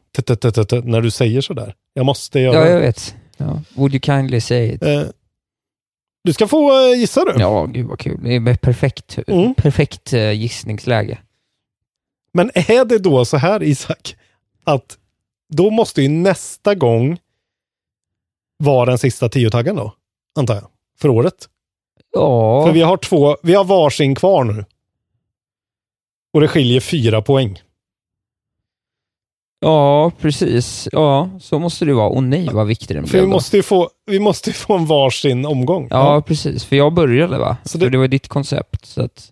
när du säger sådär. Jag måste göra... Ja, jag vet. Ja. Would you kindly say it? Eh, du ska få gissa du. Ja, gud vad kul. Det är perfekt, mm. perfekt gissningsläge. Men är det då så här, Isak, att då måste ju nästa gång vara den sista tiotaggen då, antar jag, för året? Ja. För vi har två, vi har varsin kvar nu. Och det skiljer fyra poäng. Ja, precis. Ja, så måste det vara. Och nej, vad viktig den blev. För vi måste ju få, vi måste ju få en varsin omgång. Ja, ja, precis. För jag började, va? Så det, för det var ditt koncept. Så att...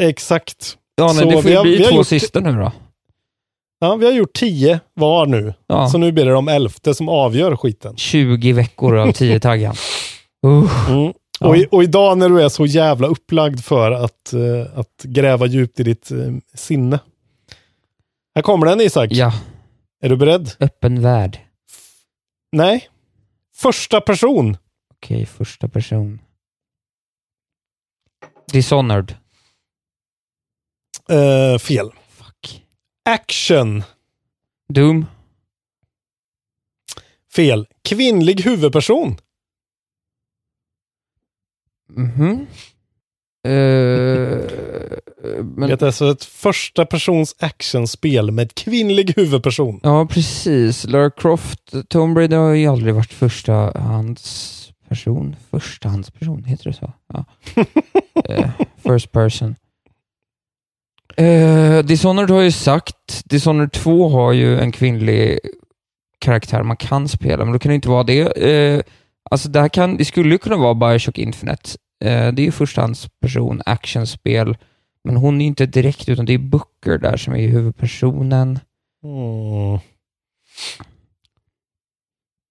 Exakt. Ja, nej, så det får ju bli vi två gjort... sista nu då. Ja, vi har gjort tio var nu. Ja. Så nu blir det de elfte som avgör skiten. tjugo veckor av tio taggar. Uh. Mm. Ja. Och, i, och idag när du är så jävla upplagd för att, uh, att gräva djupt i ditt uh, sinne. Här kommer den, Isak. Ja. Är du beredd? Öppen värld. Nej. Första person. Okej, första person. Dishonored. Uh, fel. Fuck. Action. Doom. Fel. Kvinnlig huvudperson. Mhm. Uh, men... Det är alltså ett första persons actionspel med kvinnlig huvudperson. Ja, precis. Lara Croft, Tomb Raider har ju aldrig varit förstahandsperson. Förstahandsperson, heter det så? Ja. uh, first person. Uh, Dishonored har ju sagt. Dishonored två har ju en kvinnlig karaktär man kan spela, men då kan det inte vara det. Uh, alltså det här kan, det skulle ju kunna vara Bioshock Infinite. Uh, det är ju förstahandsperson, actionspel, men hon är inte direkt, utan det är Booker där som är huvudpersonen. Mm.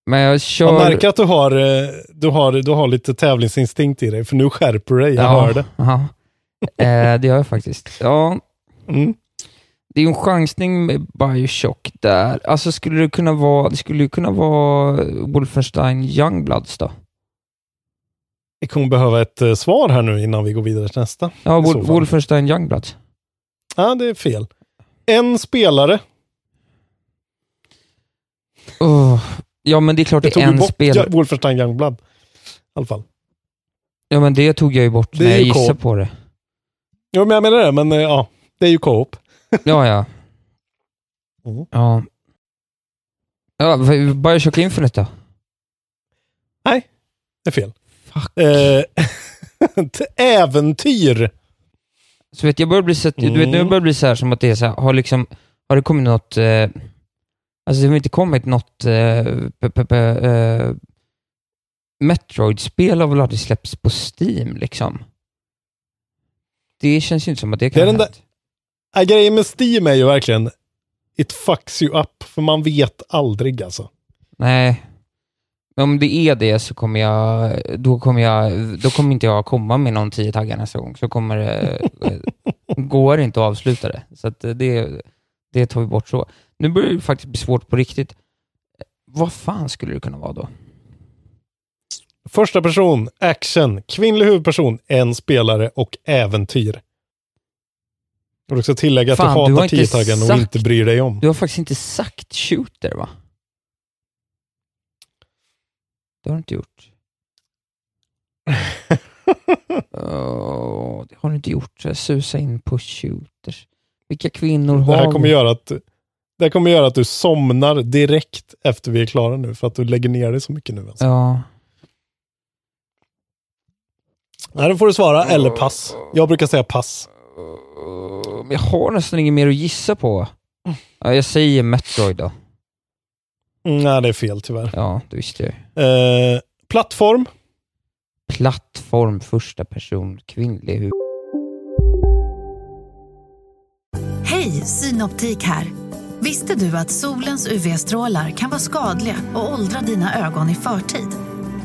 Men jag kör... Jag märker att du har, du, har, du har lite tävlingsinstinkt i dig, för nu skärper du dig, jag ja, hör det. Uh-huh. Eh, det gör jag faktiskt. Ja. Mm. Det är en chansning med Bioshock där. Alltså skulle det kunna vara, det skulle ju kunna vara Wolfenstein Youngbloods då. Vi kommer behöva ett uh, svar här nu innan vi går vidare till nästa. Ja, Wol- Wolfenstein Youngblood. Ja, ah, det är fel. En spelare. Oh. Ja, men det är klart det, det är en spelare. Ja, Wolfenstein Youngblood. I alla fall. Ja, men det tog jag ju bort det när jag gissade på det. Ja, men jag menar det. Men ja, det är ju co-op. ja, ja. Mm. Ja. Ja, Bioshock Infinite då? Nej, det är fel. Ett äventyr. Så vet jag börjar bli så, du vet nu börjar bli så här som att det är så här, har liksom har det kommit något eh, alltså det har inte kommit något eh, p- p- p- eh, Metroid-spel av vad det släpps på Steam liksom. Det känns ju inte som att det kan. Det är den där, grejen med Steam är ju verkligen it fucks you up, för man vet aldrig alltså. Nej. Om det är det så kommer jag då kommer jag då kommer inte jag komma med någon tio taggar nästa gång, så kommer det går inte att avsluta det, så att det det tar vi bort. Så nu börjar det faktiskt bli svårt på riktigt. Vad fan skulle det kunna vara då? Första person, action, kvinnlig huvudperson, en spelare och äventyr. Och du ska tillägga fan, att du hatar tio taggarna och inte bryr dig om. Du har faktiskt inte sagt shooter, va? Det har du inte gjort. oh, det har du inte gjort. Susa in på shooters. Vilka kvinnor har det här kommer göra att Det här kommer göra att du somnar direkt efter vi är klara nu. För att du lägger ner dig så mycket nu. Alltså. Ja. Nej, då får du svara. Eller pass. Jag brukar säga pass. Jag har nästan inget mer att gissa på. Ja, jag säger Metroid då. Nej, det är fel tyvärr. Ja, det visste jag. Eh, plattform. Plattform, första person, kvinnlig huvud. Hej, Synoptik här. Visste du att solens U V-strålar kan vara skadliga och åldra dina ögon i förtid?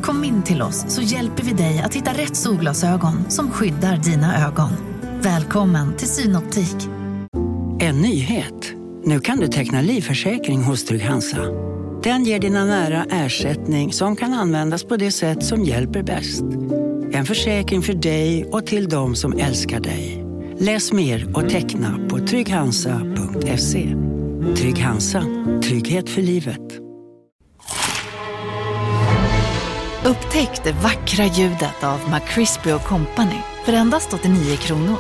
Kom in till oss så hjälper vi dig att hitta rätt solglasögon som skyddar dina ögon. Välkommen till Synoptik. En nyhet. Nu kan du teckna livförsäkring hos Trygg Hansa. Den ger dina nära ersättning som kan användas på det sätt som hjälper bäst. En försäkring för dig och till de som älskar dig. Läs mer och teckna på trygg hansa punkt se. Trygg Hansa. Trygghet för livet. Upptäck det vackra ljudet av McCrispy och Company för endast åttionio kronor.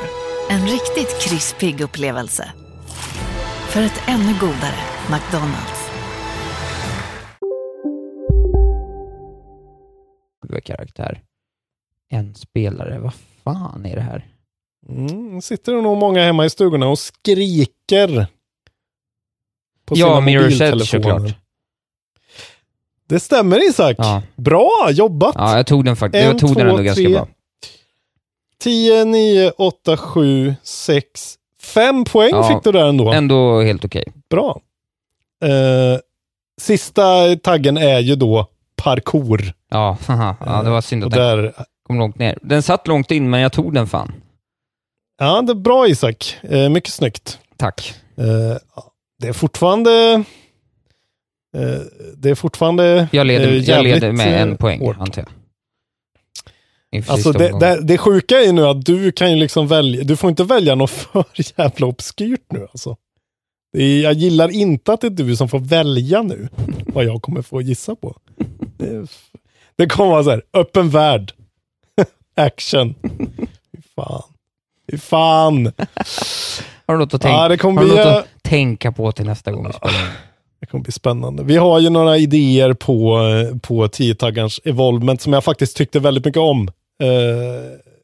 En riktigt krispig upplevelse. För ett ännu godare McDonald's. Karaktär. En spelare. Vad fan är det här? Mm, sitter det nog många hemma i stugorna och skriker. på ja, sina mobiltelefoner. Det stämmer, Isak. Ja. Bra jobbat. Ja, jag tog den faktiskt. Jag tog den ändå ganska bra. tio, nio, åtta, sju, sex, fem poäng ja, fick du där ändå. Ändå helt okej. Okay. Bra. Eh, sista taggen är ju då parkour. Ja, haha, ja det var synd att eh, där... den kom långt ner. Den satt långt in, men jag tog den fan. Ja, det är bra, Isak. Eh, mycket snyggt. Tack. Eh, det är fortfarande... Eh, det är fortfarande jag leder, eh, jag leder med en poäng, hårt. Antar jag. Alltså det, det, det sjuka är nu att du kan ju liksom välja, du får inte välja något för jävla obskyrt nu alltså. Det är, jag gillar inte att det är du som får välja nu vad jag kommer få gissa på. Det, det kommer vara så här, öppen värld. Action. Fy fan. Fy fan. Har du något att tänka, ja, det kommer bli, något att tänka på till nästa gång vi spelar? Det kommer bli spännande. Vi har ju några idéer på, på tio-taggars evolvement som jag faktiskt tyckte väldigt mycket om. Eh,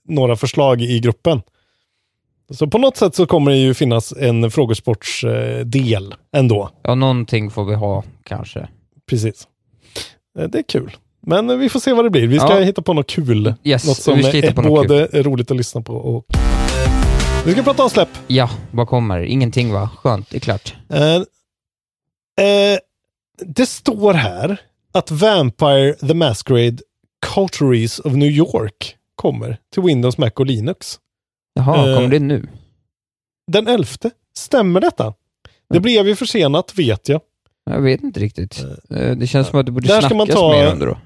några förslag i gruppen. Så på något sätt så kommer det ju finnas en frågesportsdel ändå. Ja, någonting får vi ha kanske. Precis. Eh, det är kul. Men vi får se vad det blir. Vi ska ja. hitta på något kul. Yes, något som är både kul. Roligt att lyssna på och... Vi ska prata om släpp. Ja, vad kommer? Ingenting va? Skönt, det är klart. Eh, Eh, det står här att Vampire the Masquerade Coteries of New York kommer till Windows, Mac och Linux. Jaha, eh, kommer det nu? Den elfte. Stämmer detta? Mm. Det blev ju försenat, vet jag. Jag vet inte riktigt. Eh, det känns eh, som att det borde snackas man ta, mer under då.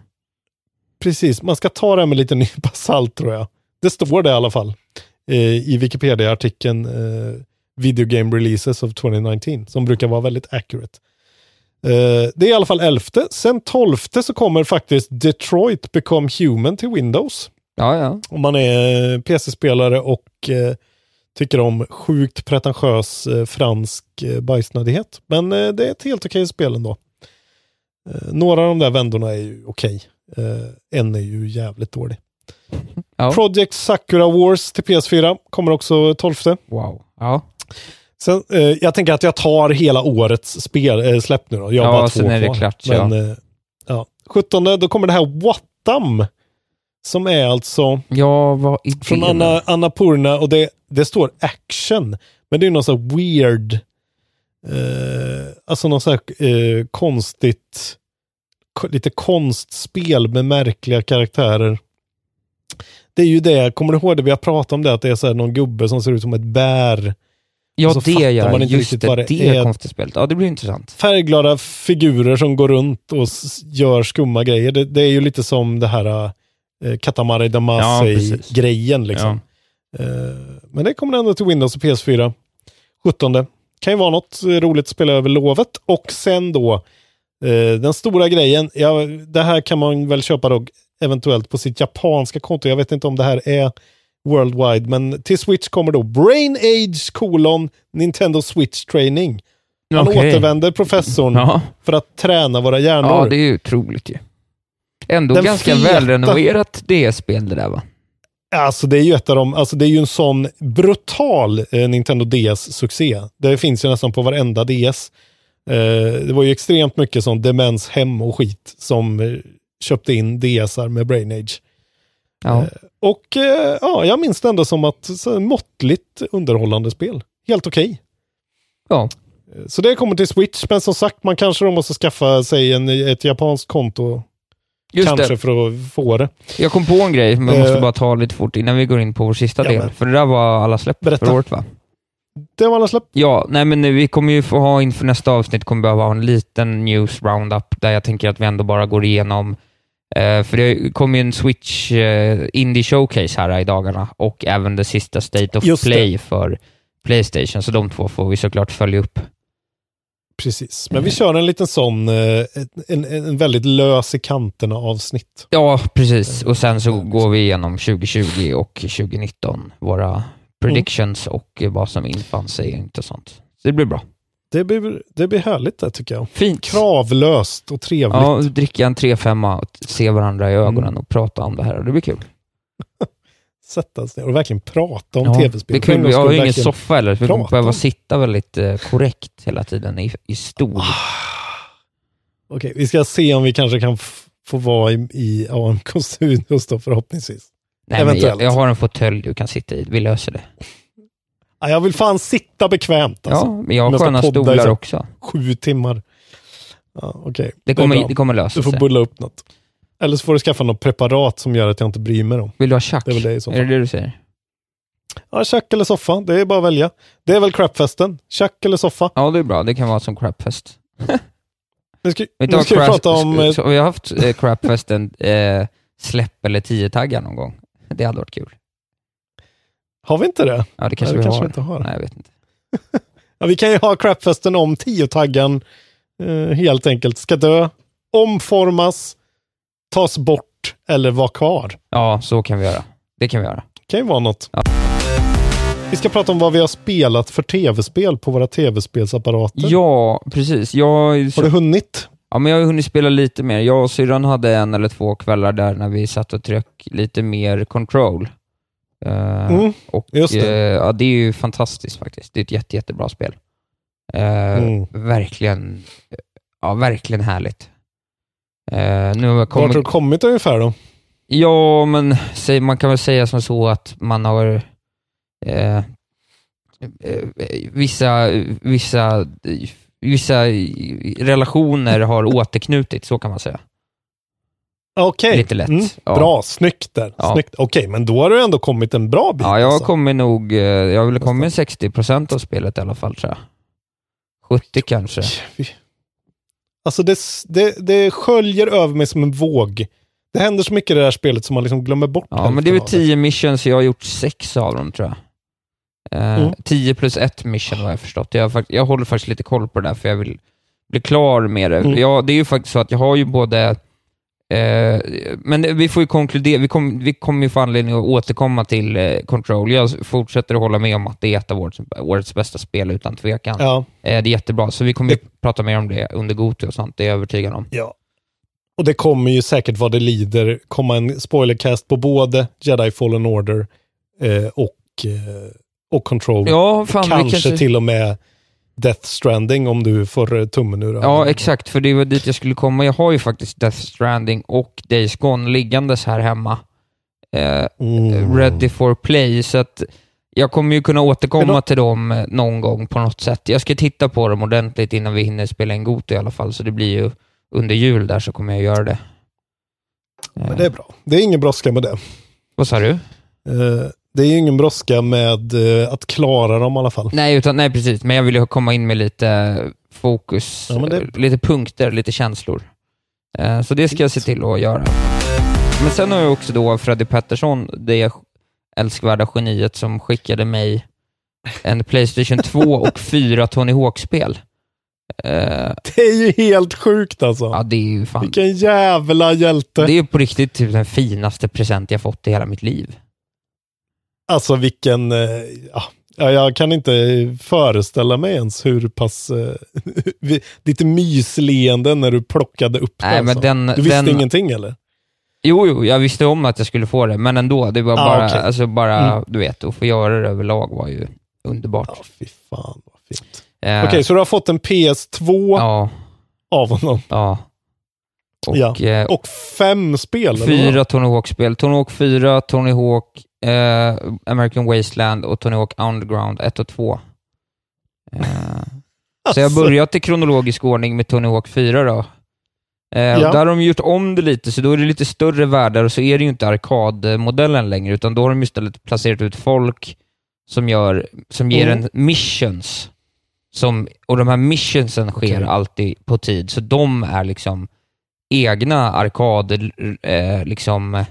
Precis, man ska ta det med lite nypa salt tror jag. Det står det i alla fall. Eh, I Wikipedia-artikeln eh, Video Game Releases of tjugonitton som brukar vara väldigt accurate. Uh, det är i alla fall elfte. Sen tolfte så kommer faktiskt Detroit Become Human till Windows. Ja, ja. Om man är P C-spelare och uh, tycker om sjukt pretentiös uh, fransk uh, bajsnödighet. Men uh, det är ett helt okej spel ändå. Uh, några av de där vändorna är ju okej. Uh, en är ju jävligt dålig. Ja. Project Sakura Wars till P S fyra kommer också tolfte. Wow, ja. Sen, eh, jag tänker att jag tar hela årets spel, eh, släpp nu då. Jag ja, bara sen två är det klart. Men, ja. Eh, ja. sjutton, då kommer det här Wattam som är alltså ja, vad är från Anna, Annapurna och det, det står action. Men det är ju någon så här weird eh, alltså någon så här eh, konstigt k- lite konstspel med märkliga karaktärer. Det är ju det, kommer du ihåg det vi har pratat om det att det är så här någon gubbe som ser ut som ett bär. Ja, det gör man inte just riktigt det, det är konstigt spelet. Ja, det blir intressant. Färgglada figurer som går runt och s- gör skumma grejer. Det, det är ju lite som det här eh, Katamari Damacy-grejen. Ja, liksom. Ja. Eh, men det kommer ändå till Windows och P S fyra. sjutton. Kan ju vara något roligt att spela över lovet. Och sen då, eh, den stora grejen. Ja, det här kan man väl köpa då eventuellt på sitt japanska konto. Jag vet inte om det här är... worldwide, men till Switch kommer då Brain Age kolon Nintendo Switch Training. Han okay. återvänder professorn ja. för att träna våra hjärnor. Ja, det är ju otroligt ju. Ändå den ganska feta... välrenoverat det spel det där va? Alltså det är ju ett av dem, alltså det är ju en sån brutal eh, Nintendo D S-succé. Det finns ju nästan på varenda D S. Eh, det var ju extremt mycket sån demenshem och skit som eh, köpte in D S:ar med Brain Age. Ja. Och ja, jag minns det ändå som att så, måttligt underhållande spel. Helt okej. Okay. Ja. Så det kommer till Switch, men som sagt man kanske då måste skaffa sig en, ett japanskt konto. Just kanske det. För att få det. Jag kom på en grej, men jag måste uh, bara ta lite fort innan vi går in på vår sista ja, del. Men. För det där var alla släpp Berätta. för året va? Det var alla släpp. Ja, nej men nu, vi kommer ju få ha inför nästa avsnitt kommer behöva ha en liten news roundup där jag tänker att vi ändå bara går igenom. Uh, för det kom ju en Switch uh, Indie Showcase här i dagarna och även det sista State of Just Play det. för PlayStation, så de två får vi såklart följa upp. Precis, men vi kör en liten sån uh, en, en väldigt lös i kanterna avsnitt. Ja, precis, och sen så går vi igenom tjugohundratjugo och tjugonitton våra predictions mm. och vad som infann sig och sånt. Så det blir bra. Det blir, det blir härligt det tycker jag. Fint. Kravlöst och trevligt. Ja, dricka en tre femma och se varandra i ögonen mm. och prata om det här. Det blir kul. sättas ner och verkligen prata om ja, tv-spel. Det är kul, jag har ju ingen soffa eller för man behöver sitta väldigt eh, korrekt hela tiden i, i stol. Ah. Okej, okay, vi ska se om vi kanske kan f- få vara i, i A M Ks hus då förhoppningsvis. Nej, men jag, jag har en fåtölj du kan sitta i. Vi löser det. Ja, jag vill fan sitta bekvämt. Alltså. Ja, men jag har sköna stolar också. Sju timmar. Ja, okej. Okay. Det kommer, det, det kommer lösa sig. Du får bulla upp något. Eller så får du skaffa något preparat som gör att jag inte bryr mig om. Vill du ha tjack? Det är väl det i så fall. Är det det du säger? Ja, tjack eller soffa. Det är bara att välja. Det är väl crapfesten. Tjack eller soffa. Ja, det är bra. Det kan vara som crapfest. Nu ska vi crap, prata om... Vi har haft eh, crapfesten eh, släpp eller tio taggar någon gång. Det hade varit kul. Har vi inte det? Ja, det kanske, Nej, vi, kanske har. vi inte har. Nej, jag vet inte. Ja, vi kan ju ha crapfesten om tio taggan eh, helt enkelt. Ska dö, omformas, tas bort eller vara kvar. Ja, så kan vi göra. Det kan vi göra. Det kan ju vara något. Ja. Vi ska prata om vad vi har spelat för tv-spel på våra tv-spelsapparater. Ja, precis. Jag... Har du hunnit? Ja, men jag har hunnit spela lite mer. Jag och syrran hade en eller två kvällar där när vi satt och tryck lite mer Control. Uh, mm, och just det. Uh, ja, det är ju fantastiskt faktiskt. Det är ett jätte, jättebra spel. Uh, mm. Verkligen ja, verkligen härligt. Uh, nu har jag kommit... Vart har du kommit ungefär då? Ja, men man kan väl säga som så att man har uh, vissa vissa vissa relationer har återknutit, så kan man säga. Okej, okay. Lite lätt. Mm. Ja. Bra, snyggt där. Ja. Snyggt. Okej, okay, men då har du ändå kommit en bra bit. Ja, jag har alltså. kommit nog, jag vill komma sextio procent av spelet i alla fall, tror jag. sjuttio kanske. Alltså det, det, det sköljer över mig som en våg. Det händer så mycket i det här spelet som man liksom glömmer bort. Ja, men det är väl tio missions, så jag har gjort sex av dem, tror jag. Mm. Eh, tio plus ett mission har jag förstått. Jag, jag håller faktiskt lite koll på det där, för jag vill bli klar med det. Mm. Jag, det är ju faktiskt så att jag har ju både... Eh, men vi får ju konkludera, vi kommer vi kom ju få anledning att återkomma till eh, Control. Jag fortsätter att hålla med om att det är ett av årets, årets bästa spel utan tvekan. Ja. Eh, det är jättebra, så vi kommer det... ju prata mer om det under Goty och sånt, det är jag övertygad om. Ja. Och det kommer ju säkert vad det lider komma en spoilercast på både Jedi Fallen Order eh, och, eh, och Control. Ja, fan, kanske, kanske till och med Death Stranding, om du får tummen ur. Ja, exakt, för det var dit jag skulle komma. Jag har ju faktiskt Death Stranding och Days Gone liggandes här hemma. Eh, mm. Ready for play, så att jag kommer ju kunna återkomma till dem någon gång på något sätt. Jag ska titta på dem ordentligt innan vi hinner spela en god i alla fall, så det blir ju under jul där, så kommer jag göra det. Eh. Men det är bra. Det är ingen brådska med det. Vad sa du? Eh. Det är ju ingen brådska med uh, att klara dem i alla fall. Nej, utan, nej, precis. Men jag vill ju komma in med lite fokus, ja, det... lite punkter, lite känslor. Uh, så det ska jag se till att göra. Men sen har jag också då Freddy Pettersson, det älskvärda geniet som skickade mig en PlayStation två och fyra Tony Hawk-spel. Uh, det är ju helt sjukt alltså. Ja, det är ju fan... Vilken jävla hjälte. Det är ju på riktigt typ den finaste present jag fått i hela mitt liv. Alltså vilken, ja, jag kan inte föreställa mig ens hur pass, uh, ditt mysleende när du plockade upp Nej, den, men den. Du visste den, ingenting eller? Jo, jo, jag visste om att jag skulle få det, men ändå, det var ah, bara, okay. alltså bara, mm. du vet, att få göra det överlag var ju underbart. Ja, ah, fy fan, vad fint. Uh, Okej, okay, så du har fått en P S två uh, av honom? Ja. Uh. Och, ja. Och fem spel. Fyra Tony Hawk-spel. Tony Hawk fyra, Tony Hawk eh, American Wasteland och Tony Hawk Underground ett och två. Eh, alltså. Så jag börjat i kronologisk ordning med Tony Hawk fyra då. Eh, ja. Där har de gjort om det lite, så då är det lite större världar, och så är det ju inte arkadmodellen längre, utan då har de istället placerat ut folk som, gör, som ger mm. en missions. Som, och de här missionsen sker okay. alltid på tid, så de är liksom egna arkad eh, liksom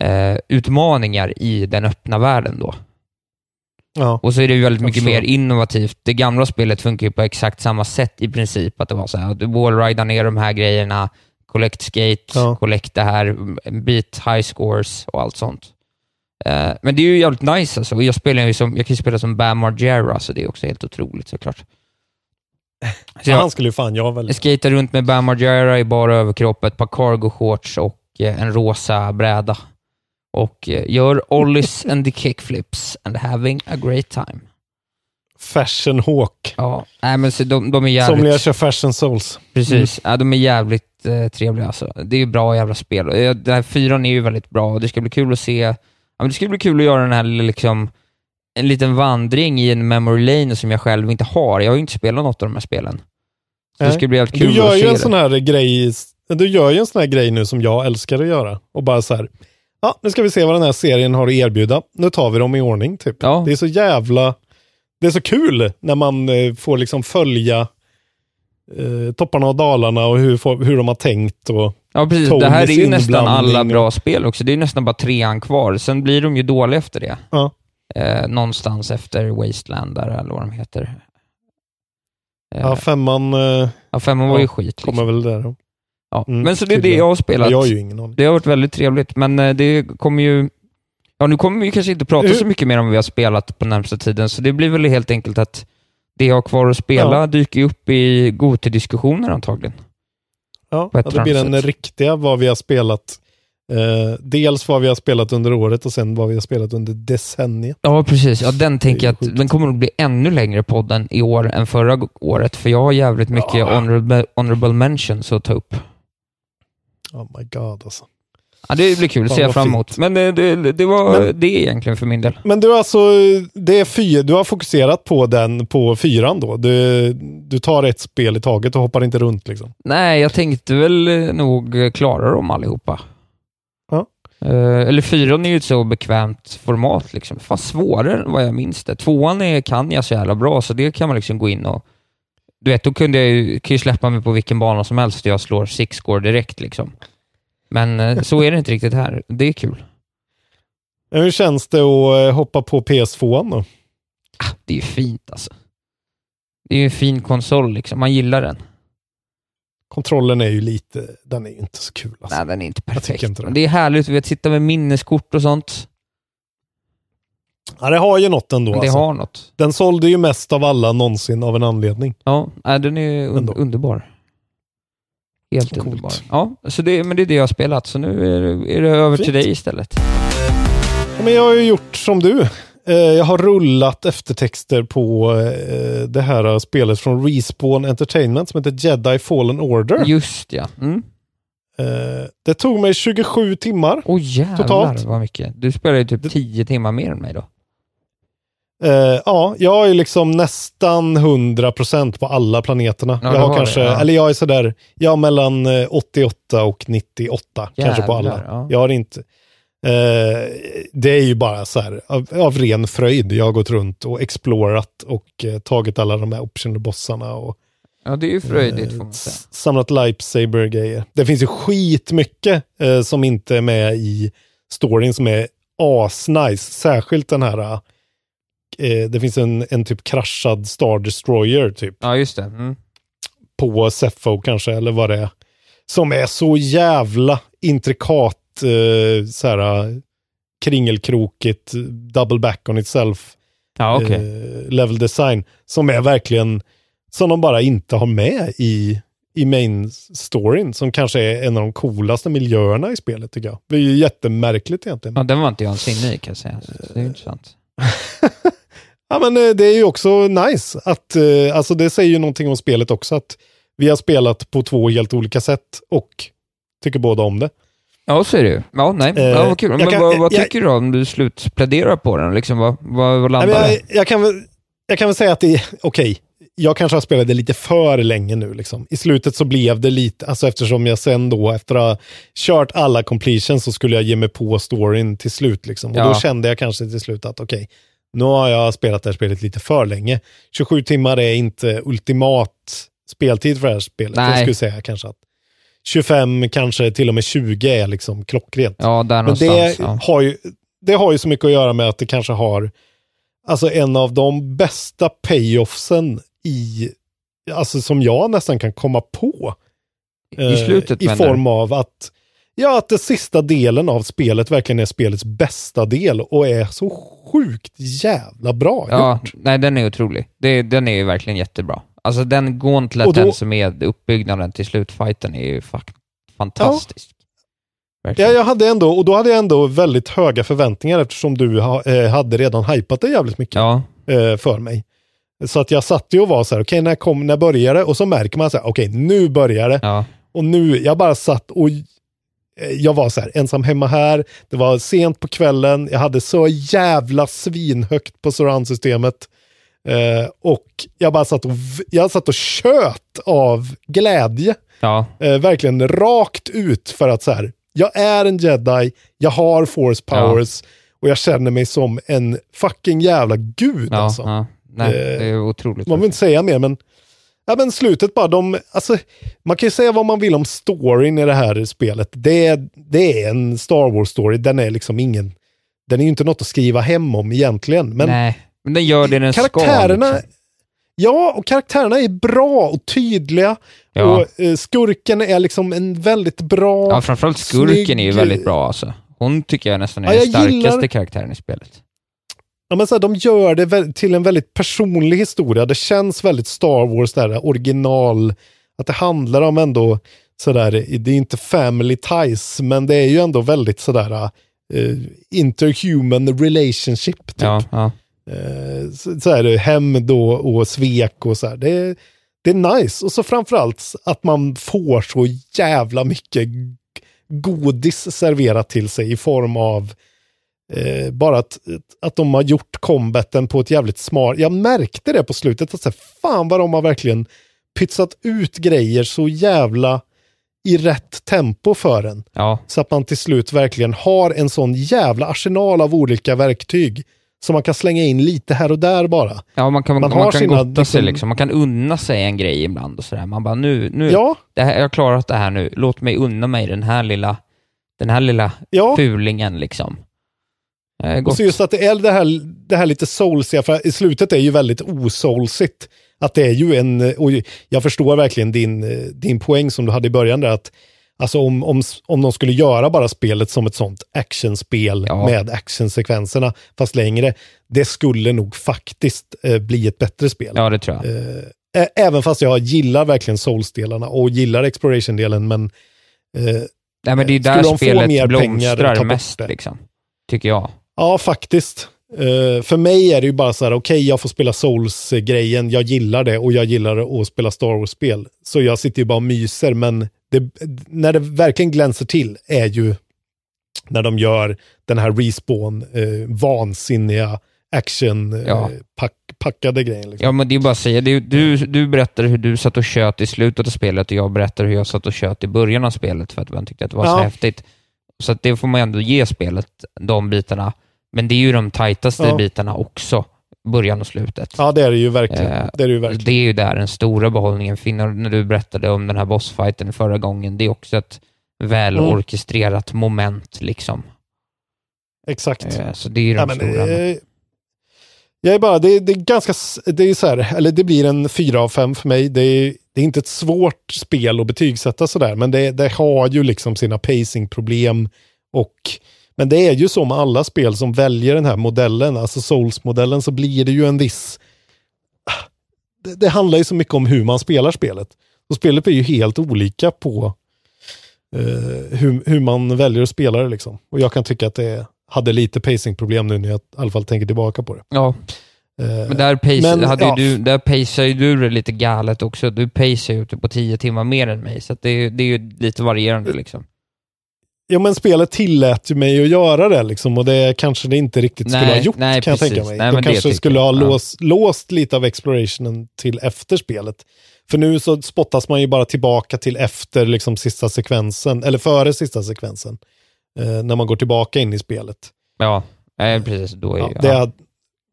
eh, utmaningar i den öppna världen då. Ja, och så är det ju väldigt mycket mer innovativt. Det gamla spelet funkar ju på exakt samma sätt i princip, att det var så här, du wallrida ner de här grejerna, collect skates, ja. collect det här, beat high scores och allt sånt. Eh, men det är ju jävligt nice alltså. Jag spelar ju som jag kan ju spela som Bam Margera, så det är också helt otroligt såklart. Så jag, han skulle ju fan jag väl. Jag skejtade runt med Bam Margera i bara överkropp, ett par cargo shorts och en rosa bräda. och gör ollies and the kickflips and having a great time. Fashion Hawk. Ja, nej, men så de, de är jävligt... Som jag kör Fashion Souls. Precis, mm. Ja, de är jävligt eh, trevliga. Alltså. Det är ju bra jävla spel. Den här fyran är ju väldigt bra och det ska bli kul att se... Ja, men det skulle bli kul att göra den här liksom... En liten vandring i en memory lane som jag själv inte har. Jag har ju inte spelat något av de här spelen. Så det skulle bli jävligt kul du gör att ju en det. Sån här grej... Du gör ju en sån här grej nu som jag älskar att göra. Och bara så här... Ja, nu ska vi se vad den här serien har att erbjuda. Nu tar vi dem i ordning, typ. Ja. Det är så jävla... Det är så kul när man får liksom följa eh, topparna och dalarna och hur, hur de har tänkt. Och ja, precis. Det här är ju inblandning. Nästan alla bra spel också. Det är nästan bara trean kvar. Sen blir de ju dåliga efter det. Ja. Eh, någonstans efter Wasteland där, eller vad de heter. Eh, ja, femman... Eh, ja, femman var ju ja, skit. Liksom. Kommer väl där då. Ja. Mm, men så det är det jag har spelat. Jag har ju ingen aning. Det har varit väldigt trevligt, men det kommer ju... Ja, nu kommer vi kanske inte prata så mycket mer om vad vi har spelat på närmsta tiden. Så det blir väl helt enkelt att det jag har kvar att spela ja. dyker upp i G O T Y-diskussioner antagligen. Ja, ja, det blir den riktiga vad vi har spelat. Eh, dels vad vi har spelat under året och sen vad vi har spelat under decenniet. Ja, precis. Ja, den tänker jag att den kommer att bli ännu längre podden i år än förra året. För jag har jävligt mycket ja. honorable, honorable mentions att ta upp. Oh my god, alltså. Ja, det blir kul att se fram emot. Men det, det, det var men, det egentligen för min del. Men du, alltså, det är fyr, du har fokuserat på den på fyran då. Du, du tar ett spel i taget och hoppar inte runt liksom. Nej, jag tänkte väl nog klara dem allihopa. Ja. Eh, eller fyran är ju ett så bekvämt format liksom. Fan, svårare än vad jag minns det. Tvåan är, kan jag så jävla bra, så det kan man liksom gå in och... Du vet, då kunde jag ju, kan ju släppa mig på vilken bana som helst och jag slår six score direkt liksom. Men så är det inte riktigt här. Det är kul. Hur känns det att hoppa på P S fyra då? Ah, det är ju fint alltså. Det är ju en fin konsol liksom. Man gillar den. Kontrollen är ju lite... Den är ju inte så kul alltså. Nej, den är inte perfekt. Inte det. Men det är härligt att sitta med minneskort och sånt. Ja, det har ju något ändå. Det alltså. har något. Den sålde ju mest av alla någonsin av en anledning. Ja, den är ju un- underbar. Helt Coolt. underbar. Ja, så det, men det är det jag har spelat. Så nu är det, är det över Fint. till dig istället. Ja, men jag har ju gjort som du. Eh, jag har rullat eftertexter på eh, det här spelet från Respawn Entertainment som heter Jedi Fallen Order. Just ja. Mm. Eh, det tog mig tjugosju timmar. Åh oh, jävlar totalt. Vad mycket. Du spelade ju typ tio timmar mer än mig då. Uh, ja, jag är liksom nästan hundra procent på alla planeterna. Ja, jag har kanske, det, ja. eller jag är sådär, jag är mellan åttioåtta och nittioåtta jävlar, kanske på alla. Ja. Jag har inte. Uh, det är ju bara så här av, av ren fröjd. Jag har gått runt och explorat och uh, tagit alla de här option-bossarna och ja, det är ju fröjdigt, uh, samlat lightsaber-grejer. Det finns ju skitmycket uh, som inte är med i storyn som är asnice. Särskilt den här uh, det finns en, en typ kraschad Star Destroyer typ. Ja, just det. Mm. På Cepho kanske, eller vad det är. Som är så jävla intrikat eh, så här kringelkrokigt, double back on itself. Ja, okej. Okay. Eh, level design. Som är verkligen, som de bara inte har med i, i main storyn. Som kanske är en av de coolaste miljöerna i spelet tycker jag. Det är ju jättemärkligt egentligen. Ja, den var inte jag sinne i kan jag säga. Det är intressant. Ja, men det är ju också nice att, alltså det säger ju någonting om spelet också att vi har spelat på två helt olika sätt och tycker båda om det. Ja, så är det ju. Ja, nej. Eh, ja, vad kul. Men kan, vad, vad jag, tycker jag, du om du slutpläderar på den? Liksom, vad, vad, vad landar jag, jag, kan väl, jag kan väl säga att det är okej. Okay, jag kanske har spelat det lite för länge nu. Liksom. I slutet så blev det lite, alltså eftersom jag sen då, efter att ha kört alla completions så skulle jag ge mig på storyn till slut. Liksom. Och ja. Då kände jag kanske till slut att okej, okay, nu har jag spelat det här spelet lite för länge. tjugosju timmar är inte ultimat speltid för det här spelet. Nej. Jag skulle säga kanske att tjugofem, kanske till och med tjugo är liksom klockrent. Ja, där men det, ja. har ju, det har ju så mycket att göra med att det kanske har alltså en av de bästa payoffsen i, alltså som jag nästan kan komma på. I slutet, eh, i menar. form av att ja, att den sista delen av spelet verkligen är spelets bästa del och är så sjukt jävla bra ja, gjort. Nej, den är otrolig. Det, den är ju verkligen jättebra. Alltså den gauntleten som är uppbyggnaden till slutfighten är ju fakt- fantastisk. Ja, Verkligen. Ja, jag hade ändå, och då hade jag ändå väldigt höga förväntningar eftersom du ha, eh, hade redan hypat det jävligt mycket ja. eh, för mig. Så att jag satt ju och var så här, okej, okay, när kom, när börjar det? Och så märker man så här, okej, okay, nu börjar det. Ja. Och nu, jag bara satt och eh, jag var så här, ensam hemma här. Det var sent på kvällen. Jag hade så jävla svinhögt på surroundsystemet. Eh, och jag bara satt och, jag satt och köt av glädje. Ja. Eh, verkligen rakt ut för att så här, jag är en jedi, jag har force powers ja. och jag känner mig som en fucking jävla gud ja, alltså. Ja. Nej, eh, det är otroligt. Man vill inte säga mer, men ja, men slutet bara, de, alltså, man kan ju säga vad man vill om storyn i det här spelet. Det är, det är en Star Wars story, den är liksom ingen, den är ju inte något att skriva hem om egentligen, men nej, men den gör det den karaktärerna, ska. Liksom. Ja, och karaktärerna är bra och tydliga. Ja. Och eh, skurken är liksom en väldigt bra... Ja, framförallt skurken snygg... är ju väldigt bra alltså. Hon tycker jag nästan är ja, jag den starkaste gillar... karaktären i spelet. Ja, men så här, de gör det till en väldigt personlig historia. Det känns väldigt Star Wars, det här original... Att det handlar om ändå sådär... Det är inte family ties, men det är ju ändå väldigt sådär... Uh, interhuman relationship, typ. Ja, ja. Så, så här, hem då och svek och så här. Det, det är nice. Och så framförallt att man får så jävla mycket godis serverat till sig i form av eh, bara att, att de har gjort combaten på ett jävligt smart... Jag märkte det på slutet. Att så här, fan vad de har verkligen pytsat ut grejer så jävla i rätt tempo för en. Ja. Så att man till slut verkligen har en sån jävla arsenal av olika verktyg som man kan slänga in lite här och där bara. Ja, man kan, man, man har man kan sina, gotta sig liksom. Man kan unna sig en grej ibland och sådär. Man bara, nu, nu, ja. det här, jag har klarat det här nu. Låt mig unna mig den här lilla den här lilla ja. fulingen liksom. Eh, och så just att det är det här, det här lite soulsiga, för i slutet är ju väldigt osoulsigt. Att det är ju en, och jag förstår verkligen din, din poäng som du hade i början där, att alltså om, om, om de skulle göra bara spelet som ett sånt actionspel ja. med actionsekvenserna, fast längre, det skulle nog faktiskt eh, bli ett bättre spel. Ja, det tror jag. Eh, även fast jag gillar verkligen Souls-delarna och gillar Exploration-delen, men, eh, nej, men det är där de spelet blomstrar mest, liksom, tycker jag. Ja, faktiskt. Uh, för mig är det ju bara så här, okej, okay, jag får spela Souls-grejen, jag gillar det och jag gillar att spela Star Wars-spel, så jag sitter ju bara och myser, men det, när det verkligen glänser till är ju när de gör den här respawn uh, vansinniga action uh, ja. pack, packade grejen liksom. Ja, men det är bara att säga, det är, du, du berättar hur du satt och kött i slutet av spelet och jag berättar hur jag satt och kött i början av spelet för att man tyckte att det var ja. så häftigt, så att det får man ändå ge spelet, de bitarna. Men det är ju de tajtaste ja. bitarna också, början och slutet. Ja, det är det ju verkligen. Eh, det, är det, ju verkligen. Det är ju där den stora behållningen finns. När du berättade om den här bossfighten förra gången, det är också ett välorkestrerat mm. moment liksom. Exakt. Eh, så det är ju de ja, stora. Men, eh, jag är bara, det, det är ganska, det är så här, eller det blir en fyra av fem för mig. Det är, det är inte ett svårt spel att betygsätta sådär, men det, det har ju liksom sina pacingproblem och... Men det är ju så med alla spel som väljer den här modellen, alltså Souls-modellen, så blir det ju en viss... Det, det handlar ju så mycket om hur man spelar spelet. Och spelet är ju helt olika på eh, hur, hur man väljer att spela det liksom. Och jag kan tycka att det hade lite pacing-problem nu när jag i alla fall tänker tillbaka på det. Ja, eh, men där, pace, men, hade ja. Du, där pacear ju du det lite galet också. Du pacear ju på tio timmar mer än mig, så att det, det är ju lite varierande liksom. Ja, men spelet tillät ju mig att göra det liksom, och det kanske det inte riktigt nej, skulle ha gjort, nej, kan precis. jag tänka mig. Nej, då kanske det skulle jag. ha låst, ja. låst lite av explorationen till efter spelet. För nu så spottas man ju bara tillbaka till efter liksom sista sekvensen, eller före sista sekvensen, eh, när man går tillbaka in i spelet. Ja, nej, precis. Då är ja, ju, det ja.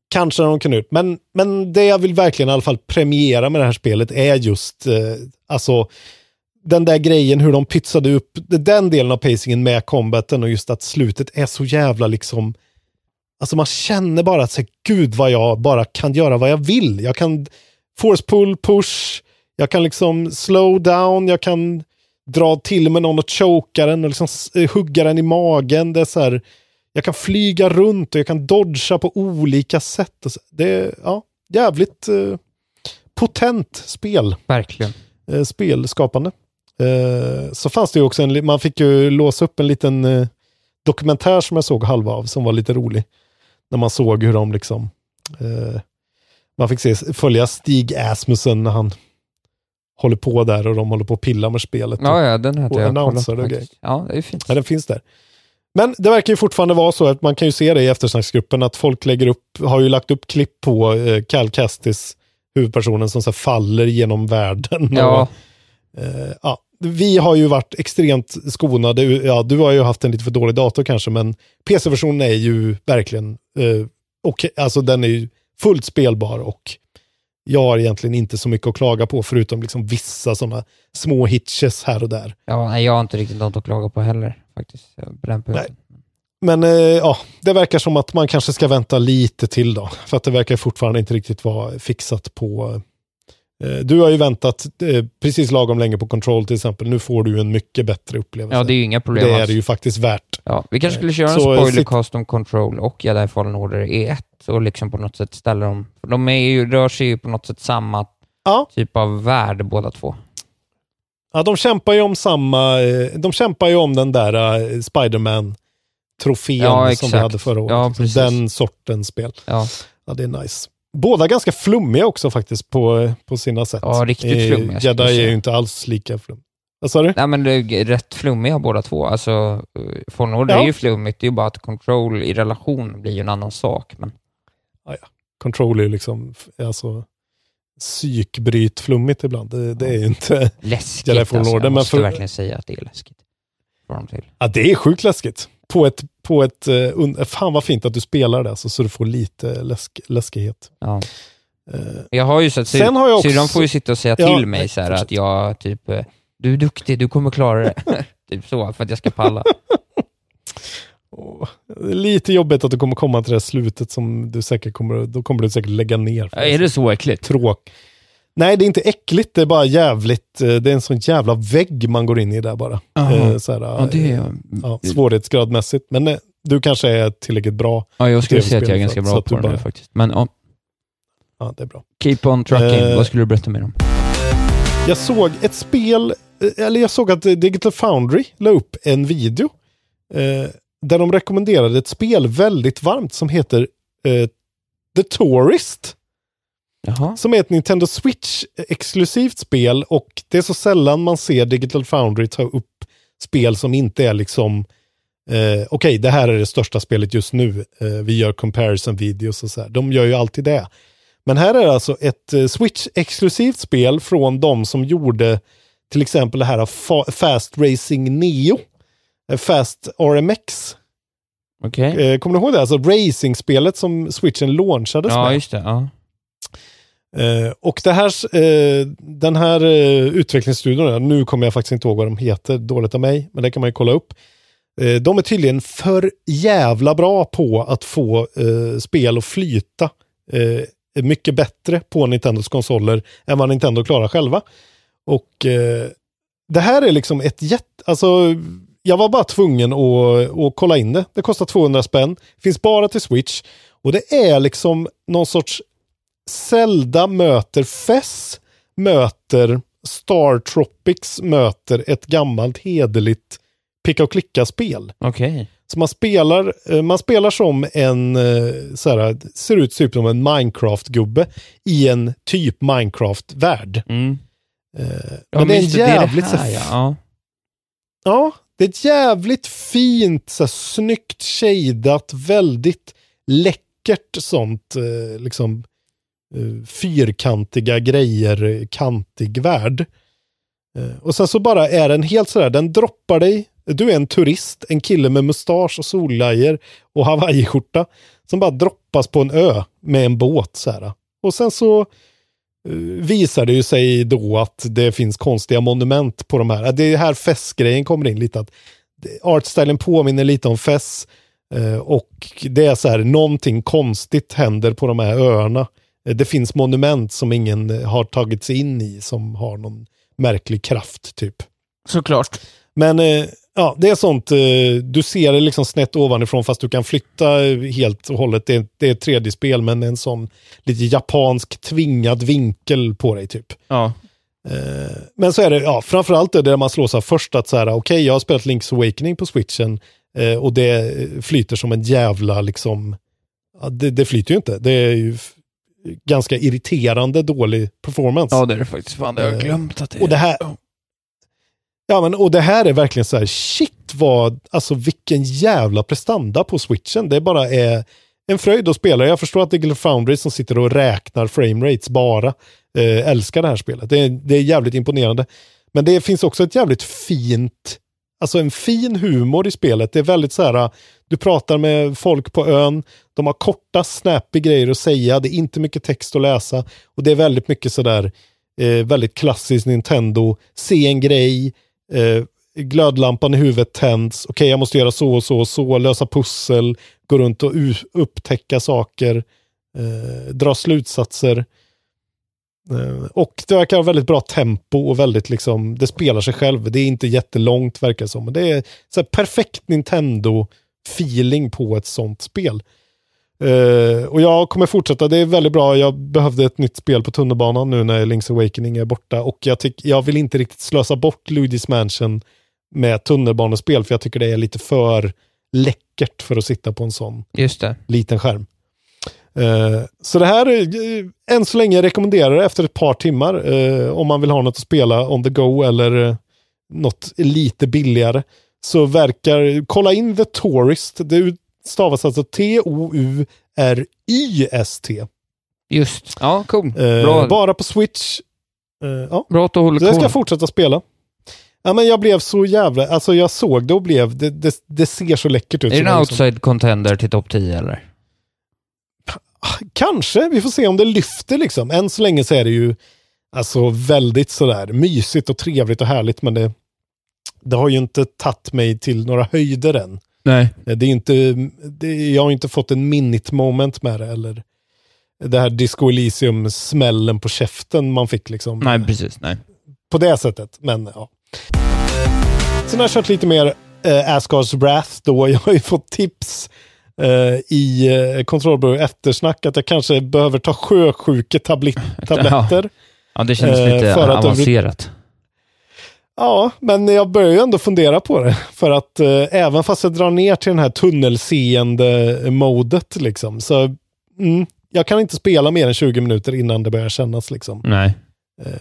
Kanske de kan ut. Men, men det jag vill verkligen i alla fall premiera med det här spelet är just, eh, alltså... den där grejen, hur de pytsade upp den delen av pacingen med combaten, och just att slutet är så jävla liksom, alltså man känner bara att så här, gud vad jag bara kan göra vad jag vill. Jag kan force pull, push, jag kan liksom slow down, jag kan dra till med någon och choka den och liksom hugga den i magen. Det är så här, jag kan flyga runt och jag kan dodga på olika sätt. Och så, det är ja, jävligt eh, potent spel. Verkligen. Eh, spelskapande. Eh, så fanns det ju också en, man fick ju låsa upp en liten eh, dokumentär som jag såg halva av, som var lite rolig. När man såg hur de liksom eh, man fick se, följa Stig Asmussen när han håller på där och de håller på att pilla med spelet. Ja, och, ja den hade och jag kollat. Och ja, det är fint. Ja, den finns där. Men det verkar ju fortfarande vara så att man kan ju se det i eftersnacksgruppen att folk lägger upp, har ju lagt upp klipp på eh, Cal Kestis, huvudpersonen som så faller genom världen. Ja. Och, eh, ja. Vi har ju varit extremt skonade. Ja, du har ju haft en lite för dålig dator kanske, men P C-versionen är ju verkligen eh, okej. Alltså den är ju fullt spelbar och jag har egentligen inte så mycket att klaga på förutom liksom vissa sådana små hitches här och där. Ja, nej, jag har inte riktigt något att klaga på heller faktiskt. Nej. Men eh, ja, det verkar som att man kanske ska vänta lite till då. För att det verkar fortfarande inte riktigt vara fixat på... Eh, du har ju väntat eh, precis lagom länge på Control till exempel. Nu får du en mycket bättre upplevelse. Ja, det är ju inga problem. Det är alltså. Det ju faktiskt värt. Ja, vi kanske skulle köra eh, en spoilercast om Control och Jedi Fallen Order i ett. Och liksom på något sätt ställer dem. De är ju, rör sig ju på något sätt samma ja. Typ av värld båda två. Ja, de kämpar ju om samma... De kämpar ju om den där uh, Spider-Man-trofén ja, som vi hade förra året. Ja, den sortens spel. Ja. Ja, det är nice. Båda ganska flummiga också faktiskt på, på sina sätt. Ja, riktigt flummiga. Jedi är ju inte alls lika flummiga. Vad sa du? Nej, men det är rätt flummiga båda två. Alltså, Fallen Order ja. Är ju flummigt. Det är ju bara att Control i relation blir ju en annan sak, men... Ja, ja. Control är ju liksom alltså, psykbryt flummigt ibland. Det, det är ju inte... Läskigt jag alltså, order, jag måste men för, verkligen säga att det är läskigt. Till. Ja, det är sjukt läskigt. På ett, på ett, uh, fan vad fint att du spelar det alltså, så du får lite läsk, läskighet. Ja. Uh, jag har ju så att syrran också... får ju sitta och säga ja, till mig så här, att jag typ, du är duktig, du kommer klara det. Typ så, för att jag ska palla. Oh, lite jobbigt att du kommer komma till det slutet som du säkert kommer, då kommer du säkert lägga ner. Ja, är det så äckligt? Tråk. Nej, det är inte äckligt, det är bara jävligt. Det är en sån jävla vägg man går in i där bara. Eh, så här, ja, det är... ja, svårighetsgradmässigt. Men nej, du kanske är tillräckligt bra. Ja, jag skulle säga att jag är ganska bra så, på det bara... nu faktiskt. Men ja. Ja, det är bra. Keep on trucking. Eh... Vad skulle du berätta mer om? Jag såg ett spel, eller jag såg att Digital Foundry la upp en video. Eh... där de rekommenderade ett spel väldigt varmt som heter eh, The Tourist. Jaha. Som är ett Nintendo Switch-exklusivt spel och det är så sällan man ser Digital Foundry ta upp spel som inte är liksom eh, okej, okay, det här är det största spelet just nu. Eh, vi gör comparison-videos och så här. De gör ju alltid det. Men här är det alltså ett eh, Switch-exklusivt spel från de som gjorde till exempel det här fa- Fast Racing Neo. Fast R M X. Okay. Kommer du ihåg det? Alltså racingspelet som Switchen launchades ja, med. Just det, ja. Och det här, den här utvecklingsstudion, nu kommer jag faktiskt inte ihåg vad de heter, dåligt av mig, men det kan man ju kolla upp. De är tydligen för jävla bra på att få spel att flyta mycket bättre på Nintendos konsoler än vad Nintendo klarar själva. Och det här är liksom ett jätte... Alltså, jag var bara tvungen att, att kolla in det. Det kostar tvåhundra spänn. Finns bara till Switch. Och det är liksom någon sorts Zelda möter F E S, möter Star Tropics, möter ett gammalt hederligt picka och klicka-spel. Okej. Okay. Så man spelar, man spelar som en så här, ser ut typ som en Minecraft-gubbe i en typ Minecraft-värld. Mm. Ja, men det är en jävligt... Det är det här, ja. Ja. Det är ett jävligt fint, så här, snyggt shadat, väldigt läckert sånt eh, liksom eh, fyrkantiga grejer, kantig värld. Eh, och sen så bara är den helt sådär, den droppar dig. Du är en turist, en kille med mustasch och solglajjor och hawaiiskjorta som bara droppas på en ö med en båt så här. Och sen så visar det ju sig då att det finns konstiga monument på de här. Det är här festgrejen kommer in lite. Att artstylen påminner lite om fest och det är så här, någonting konstigt händer på de här öarna. Det finns monument som ingen har tagit sig in i som har någon märklig kraft typ. Såklart. Men ja, det är sånt. Du ser det liksom snett ovanifrån fast du kan flytta helt och hållet. Det är, det är ett tre D-spel men en sån lite japansk tvingad vinkel på dig typ. Ja. Men så är det, ja, framförallt är det där man slår sig först att så här, okej, okay, jag har spelat Link's Awakening på Switchen eh, och det flyter som en jävla liksom, ja, det, det flyter ju inte. Det är ju f- ganska irriterande dålig performance. Ja, det är det faktiskt. Fan, det har jag glömt att det är. Och det här, ja, men, och det här är verkligen så här, shit vad, alltså vilken jävla prestanda på Switchen. Det är bara är eh, en fröjd att spela. Jag förstår att det är Foundry som sitter och räknar framerates bara. Eh, älskar det här spelet. Det är, det är jävligt imponerande. Men det finns också ett jävligt fint, alltså en fin humor i spelet. Det är väldigt så här, du pratar med folk på ön, de har korta, snappy grejer att säga, det är inte mycket text att läsa och det är väldigt mycket så där eh, väldigt klassiskt Nintendo, se en grej, eh, glödlampan i huvudet tänds, okej okay, jag måste göra så och så och så, lösa pussel, gå runt och u- upptäcka saker, eh, dra slutsatser. Och det verkar ha väldigt bra tempo och väldigt liksom, det spelar sig själv, det är inte jättelångt verkar det som, men det är så här perfekt Nintendo-feeling på ett sånt spel. Uh, och jag kommer fortsätta, det är väldigt bra, jag behövde ett nytt spel på tunnelbanan nu när Link's Awakening är borta och jag, tyck, jag vill inte riktigt slösa bort Luigi's Mansion med tunnelbanespel för jag tycker det är lite för läckert för att sitta på en sån Just det. liten skärm. Uh, så det här uh, än så länge rekommenderar jag efter ett par timmar uh, om man vill ha något att spela on the go eller uh, något lite billigare så verkar, kolla in The Tourist, det stavas alltså T O U R I S T. Just, ja, cool. Uh, Bra. Bara på Switch. Uh, ja. Bra att du håller koll. Så jag ska fortsätta spela. Ja, men jag blev så jävla, alltså jag såg det och blev, det, det, det ser så läckert ut. Är det en outside som... contender till topp tio eller? Kanske, vi får se om det lyfter liksom. Än så länge så är det ju alltså väldigt sådär mysigt och trevligt och härligt, men det, det har ju inte tagit mig till några höjder än. Nej. Det är inte, det, jag har inte fått en minute moment med det, eller det här Disco Elysium smällen på käften man fick liksom. Nej, precis, nej. På det sättet, men ja. Sen har jag kört lite mer eh, Asgard's Wrath då, jag har ju fått tips Uh, i uh, kontrollbörg eftersnack att jag kanske behöver ta sjösjuketabletter. Ja. Ja, det känns uh, lite för avancerat. Att... Ja, men jag börjar ju ändå fundera på det. För att uh, även fast jag drar ner till den här tunnelseende-modet liksom, så mm, jag kan inte spela mer än tjugo minuter innan det börjar kännas liksom. Nej. Uh,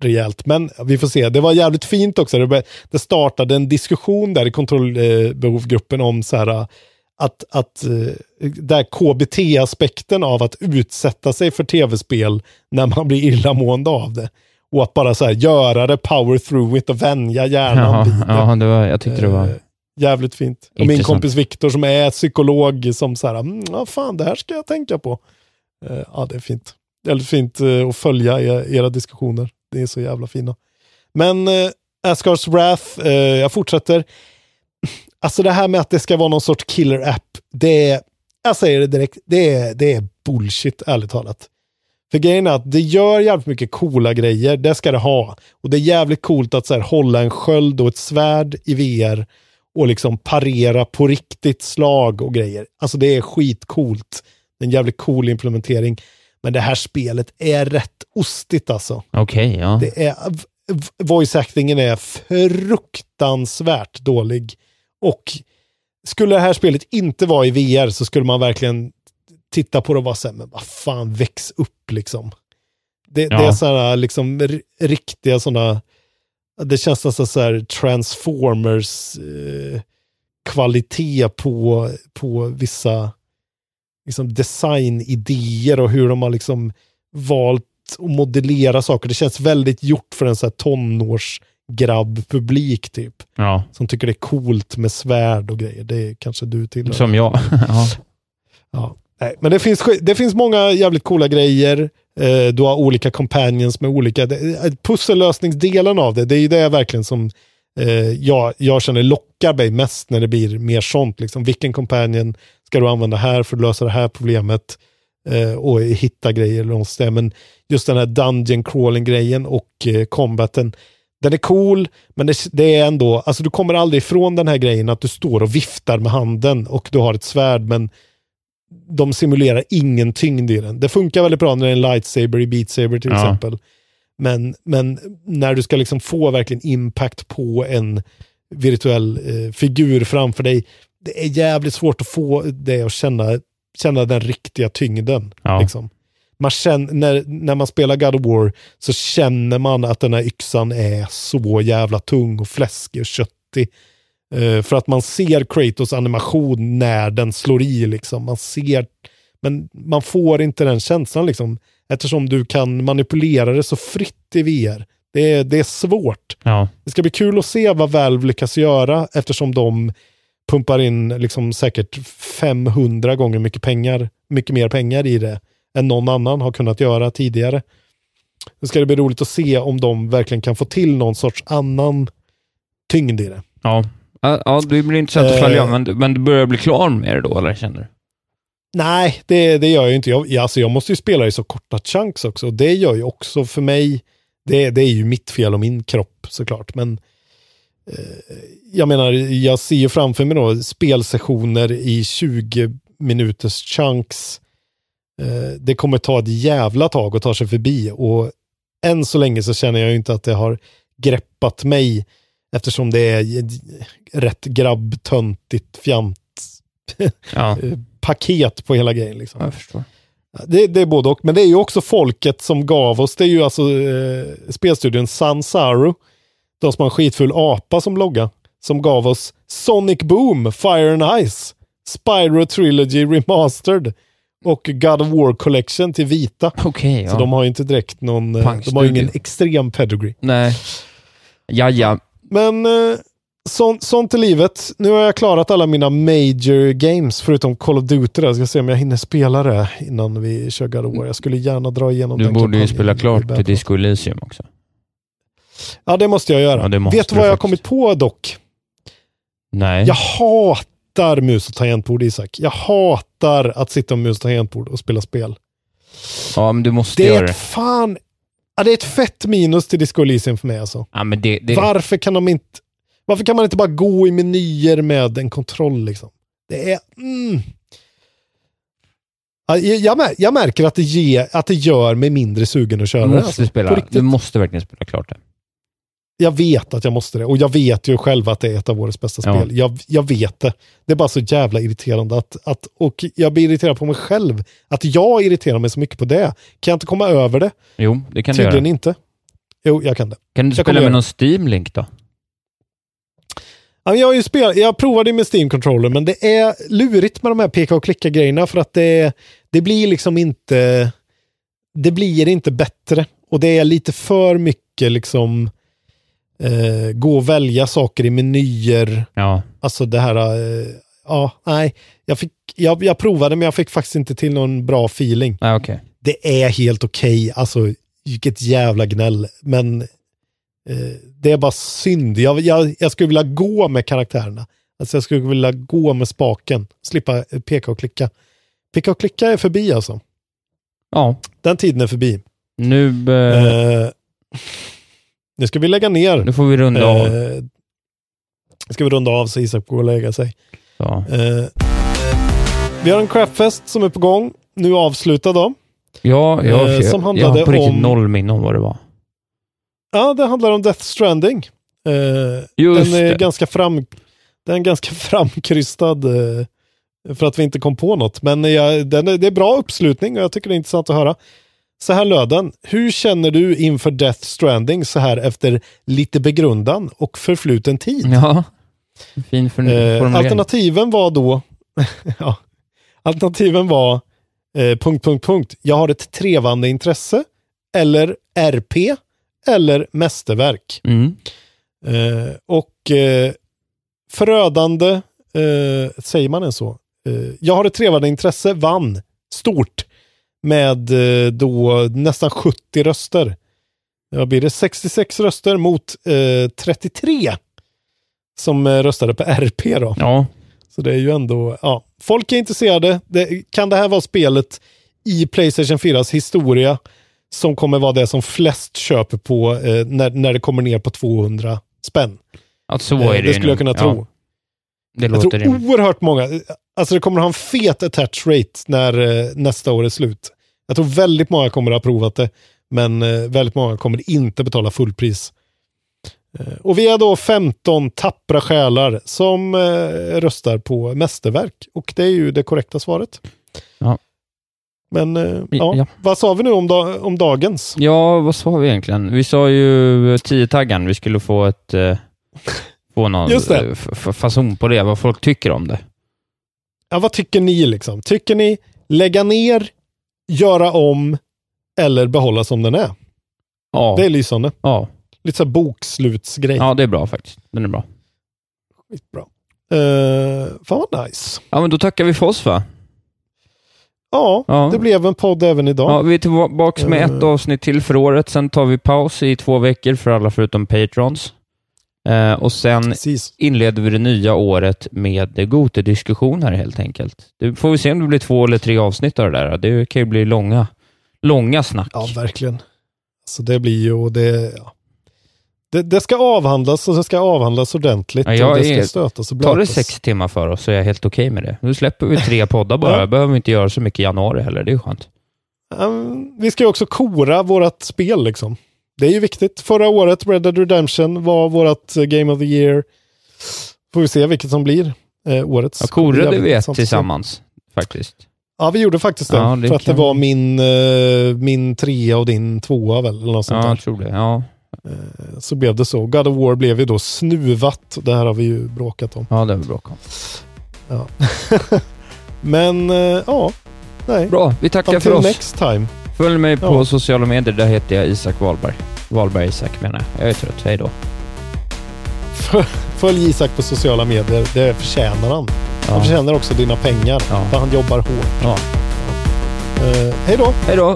rejält, men vi får se. Det var jävligt fint också. Det, bör... det startade en diskussion där i kontrollbehovgruppen om så här att, att där K B T-aspekten av att utsätta sig för tv-spel när man blir illamående av det. Och att bara så här göra det, power through it och vänja hjärnan vid det. Ja, det var, jag tyckte det var... Jävligt fint. Och intressant. Min kompis Viktor som är psykolog som så här, mm, ja fan, det här ska jag tänka på. Ja, det är fint. Det är fint att följa era diskussioner. Det är så jävla fina. Men Asgard's Wrath, jag fortsätter. Alltså det här med att det ska vara någon sorts killer app, det är, jag säger det direkt, det är, det är bullshit, ärligt talat. För grejen är att det gör jävligt mycket coola grejer, det ska det ha. Och det är jävligt coolt att så här, hålla en sköld och ett svärd i V R och liksom parera på riktigt slag och grejer. Alltså det är skitcoolt. Det är en jävligt cool implementering. Men det här spelet är rätt ostigt alltså. Okej, okay, ja. Det är, voice actingen är fruktansvärt dålig. Och skulle det här spelet inte vara i V R så skulle man verkligen titta på det och vara så här, men vad fan, väx upp liksom. Det, ja. Det är sådana liksom r- riktiga sådana, det känns nästan så här Transformers eh, kvalitet på, på vissa liksom designidéer och hur de har liksom valt att modellera saker. Det känns väldigt gjort för en så här tonårs grabbpublik typ. Ja. Som tycker det är coolt med svärd och grejer. Det är kanske du till. Som jag. Ja. Ja. Nej, men det finns, det finns många jävligt coola grejer. Eh, du har olika companions med olika... Det, pussellösningsdelen av det, det är ju det verkligen som eh, jag, jag känner lockar mig mest när det blir mer sånt. Liksom. Vilken companion ska du använda här för att lösa det här problemet? Eh, och hitta grejer långs där. Men just den här dungeon crawling-grejen och eh, combaten, den är cool, men det, det är ändå, alltså du kommer aldrig ifrån den här grejen att du står och viftar med handen och du har ett svärd, men de simulerar ingen tyngd i den. Det funkar väldigt bra när det är en lightsaber i Beat Saber till ja. exempel. Men, men när du ska liksom få verkligen impact på en virtuell eh, figur framför dig, det är jävligt svårt att få det att känna, känna den riktiga tyngden. Ja. Liksom. Man känner, när, när man spelar God of War så känner man att den här yxan är så jävla tung och fläskig och köttig. Eh, för att man ser Kratos animation när den slår i. Liksom. Man ser, men man får inte den känslan liksom. Eftersom du kan manipulera det så fritt i V R. Det är, det är svårt. Ja. Det ska bli kul att se vad Valve lyckas göra, eftersom de pumpar in liksom säkert femhundra gånger mycket pengar, mycket mer pengar i det än någon annan har kunnat göra tidigare. Det ska bli roligt att se om de verkligen kan få till någon sorts annan tyngd i det. Ja, ja det blir intressant att följa. Äh, men, men du börjar bli klar med det då, eller känner du? Nej, det, det gör jag ju inte. Jag, alltså jag måste ju spela i så korta chunks också. Och det gör ju också för mig, det, det är ju mitt fel och min kropp såklart. Men eh, jag menar, jag ser ju framför mig då spelsessioner i tjugo minuters chunks. Eh, det kommer ta ett jävla tag att ta sig förbi. Och än så länge så känner jag ju inte att det har greppat mig. Eftersom det är rätt grabbtöntigt fjant. Ja. Paket på hela grejen liksom. Jag förstår. Det, det är både och, men det är ju också folket som gav oss, det är ju alltså eh, spelstudion Sansaru, de som har en skitfull apa som logga, som gav oss Sonic Boom, Fire and Ice, Spyro Trilogy Remastered och God of War Collection till vita. Okay, ja. Så de har ju inte direkt någon, de har ju ingen extrem pedigree. Nej. Ja, ja. Men eh, Sånt, sånt är livet. Nu har jag klarat alla mina major games förutom Call of Duty. Jag ska se om jag hinner spela det innan vi kör God of War. Jag skulle gärna dra igenom du den. Du borde ju spela klart till Disco Elysium också. Ja, det måste jag göra. Ja, måste. Vet du vad jag har kommit på dock? Nej. Jag hatar mus och tangentbord, Isak. Jag hatar att sitta med mus och tangentbord och spela spel. Ja, men du måste det göra det. Fan... Ja, det är ett fett minus till Disco Elysium för mig alltså. Ja, men det, det... Varför kan de inte... Varför kan man inte bara gå i menyer med en kontroll liksom? Det är... Mm. Jag, mär, jag märker att det, ge, att det gör mig mindre sugen att köra. Du måste, alltså, spela, du måste verkligen spela klart det. Jag vet att jag måste det. Och jag vet ju själv att det är ett av årets bästa ja. spel. Jag, jag vet det. Det är bara så jävla irriterande. Att, att, och jag blir irriterad på mig själv. Att jag irriterar mig så mycket på det. Kan jag inte komma över det? Jo, det kan du göra. Tydligen inte. Jo, jag kan det. Kan du jag spela med någon Steam-link då? Jag har ju spelat, jag provade med Steam-controller, men det är lurigt med de här peka och klicka grejerna för att det, det blir liksom inte det blir inte bättre och det är lite för mycket liksom eh, gå och välja saker i menyer. Ja. Alltså det här eh, ja, nej. Jag, fick, jag, jag provade men jag fick faktiskt inte till någon bra feeling. Ja, okay. Det är helt okej. Okay. Alltså vilket jävla gnäll, men det är bara synd. Jag, jag, jag skulle vilja gå med karaktärerna. Alltså jag skulle vilja gå med spaken. Slippa peka och klicka. Peka och klicka är förbi alltså. Ja. Den tiden är förbi. Nu, be... eh, nu ska vi lägga ner. Nu får vi runda eh, av. Ska vi runda av så Isak går och lägga sig. Ja. Eh, vi har en craftfest som är på gång. Nu avslutad då. Ja, jag, eh, som handlade jag har på riktigt om... noll minne om vad det var. Ja, det handlar om Death Stranding. Eh, den är det. ganska fram den är ganska framkrystad eh, för att vi inte kom på något, men jag, den är, det är bra uppslutning och jag tycker det är intressant att höra. Så här löd den. Hur känner du inför Death Stranding så här efter lite begrundan och förfluten tid? Ja. Fin förn- eh, alternativen var då ja. Alternativen var eh, punkt punkt punkt. Jag har ett trevande intresse eller R P eller mästerverk. Mm. Eh, och eh, förödande eh, säger man än så. Eh, jag har ett trevande intresse vann stort med eh, då nästan sjuttio röster. Då blir det sextiosex röster mot eh, trettiotre som eh, röstade på R P då. Ja. Så det är ju ändå ja, folk är intresserade. Det, kan det här vara spelet i PlayStation fyras historia? Som kommer vara det som flest köper på eh, när, när det kommer ner på tvåhundra spänn. Alltså, så är det, eh, det skulle jag kunna ja. tro. Det jag låter tror in. Oerhört många. Alltså det kommer ha en fet attach rate när eh, nästa år är slut. Jag tror väldigt många kommer att ha provat det. Men eh, väldigt många kommer inte betala fullpris. Eh, och vi är då femton tappra själar som eh, röstar på mästerverk. Och det är ju det korrekta svaret. Ja. Men eh, ja. Ja. Vad sa vi nu om, da- om dagens? Ja, vad sa vi egentligen? Vi sa ju tio-taggan. Vi skulle få ett... Eh... Få någon f- fason på det, vad folk tycker om det. Ja, vad tycker ni liksom? Tycker ni lägga ner, göra om eller behålla som den är? Ja. Det är lysande. Ja. Lite så här bokslutsgrej. Ja, det är bra faktiskt. Den är bra. Skitbra. Uh, fan vad nice. Ja, men då tackar vi för oss, va? Ja, ja, det blev en podd även idag. Ja, vi är tillbaka med uh. ett avsnitt till för året. Sen tar vi paus i två veckor för alla förutom Patrons. Uh, och sen Precis. inleder vi det nya året med Gote-diskussion här helt enkelt. Du får vi se om det blir två eller tre avsnitt av det där. Det kan ju bli långa, långa snack. Ja, verkligen. Så det blir ju... Det, ja. det, det ska avhandlas och det ska avhandlas ordentligt. Ja, och det ska stötas och blötas. Tar det sex timmar för oss så är jag helt okej med det. Nu släpper vi tre poddar bara. Ja. Behöver vi inte göra så mycket i januari heller. Det är ju skönt. Um, vi ska ju också kora vårat spel liksom. Det är ju viktigt. Förra året, Red Dead Redemption, var vårt Game of the Year. Får vi se vilket som blir eh, årets. Ja, korade vi ett tillsammans, faktiskt. Ja, vi gjorde faktiskt det. Ja, det för att det var min, eh, min trea och din tvåa, väl, eller något sånt. Ja, jag tror det, ja. Eh, så blev det så. God of War blev ju då snuvat. Det här har vi ju bråkat om. Ja, det har vi bråkat om. Ja. Men, eh, ja. Nej. Bra, vi tackar Until för oss. Next time. Följ mig på ja. sociala medier, där heter jag Isak Wahlberg. Wahlberg Isak menar jag. Jag är trött, hej då. Följ Isak på sociala medier, det förtjänar han. Ja. Han förtjänar också dina pengar, ja. för han jobbar hårt. Ja. Uh, hej då! Hej då!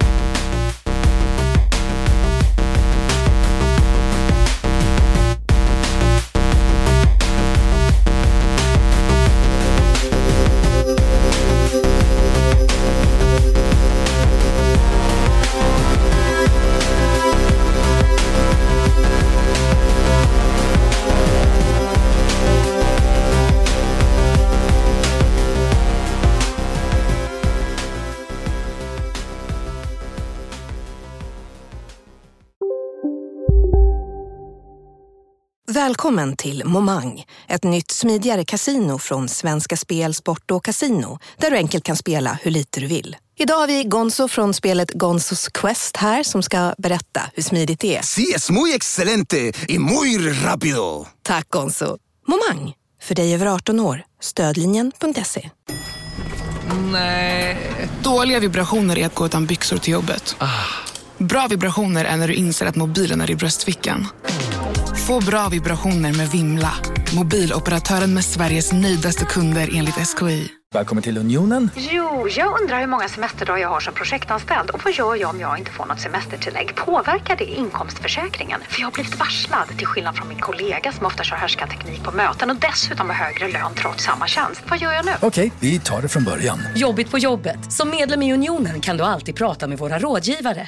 Välkommen till Momang, ett nytt smidigare kasino från Svenska Spel, Sport och Casino, där du enkelt kan spela hur lite du vill. Idag har vi Gonzo från spelet Gonzos Quest här som ska berätta hur smidigt det är. Sí, es muy excelente y muy rápido. Tack Gonzo. Momang, för dig över arton år. Stödlinjen punkt se. Nej. Dåliga vibrationer är att gå utan byxor till jobbet. Bra vibrationer är när du inser att mobilen är i bröstfickan. Få bra vibrationer med Vimla. Mobiloperatören med Sveriges nöjdaste kunder enligt S K I. Välkommen till Unionen. Jo, jag undrar hur många semesterdagar jag har som projektanställd. Och vad gör jag om jag inte får något semestertillägg? Påverkar det inkomstförsäkringen? För jag har blivit varslad, till skillnad från min kollega som ofta kör härskarteknik på möten. Och dessutom har högre lön trots samma tjänst. Vad gör jag nu? Okej, vi tar det från början. Jobbigt på jobbet. Som medlem i Unionen kan du alltid prata med våra rådgivare.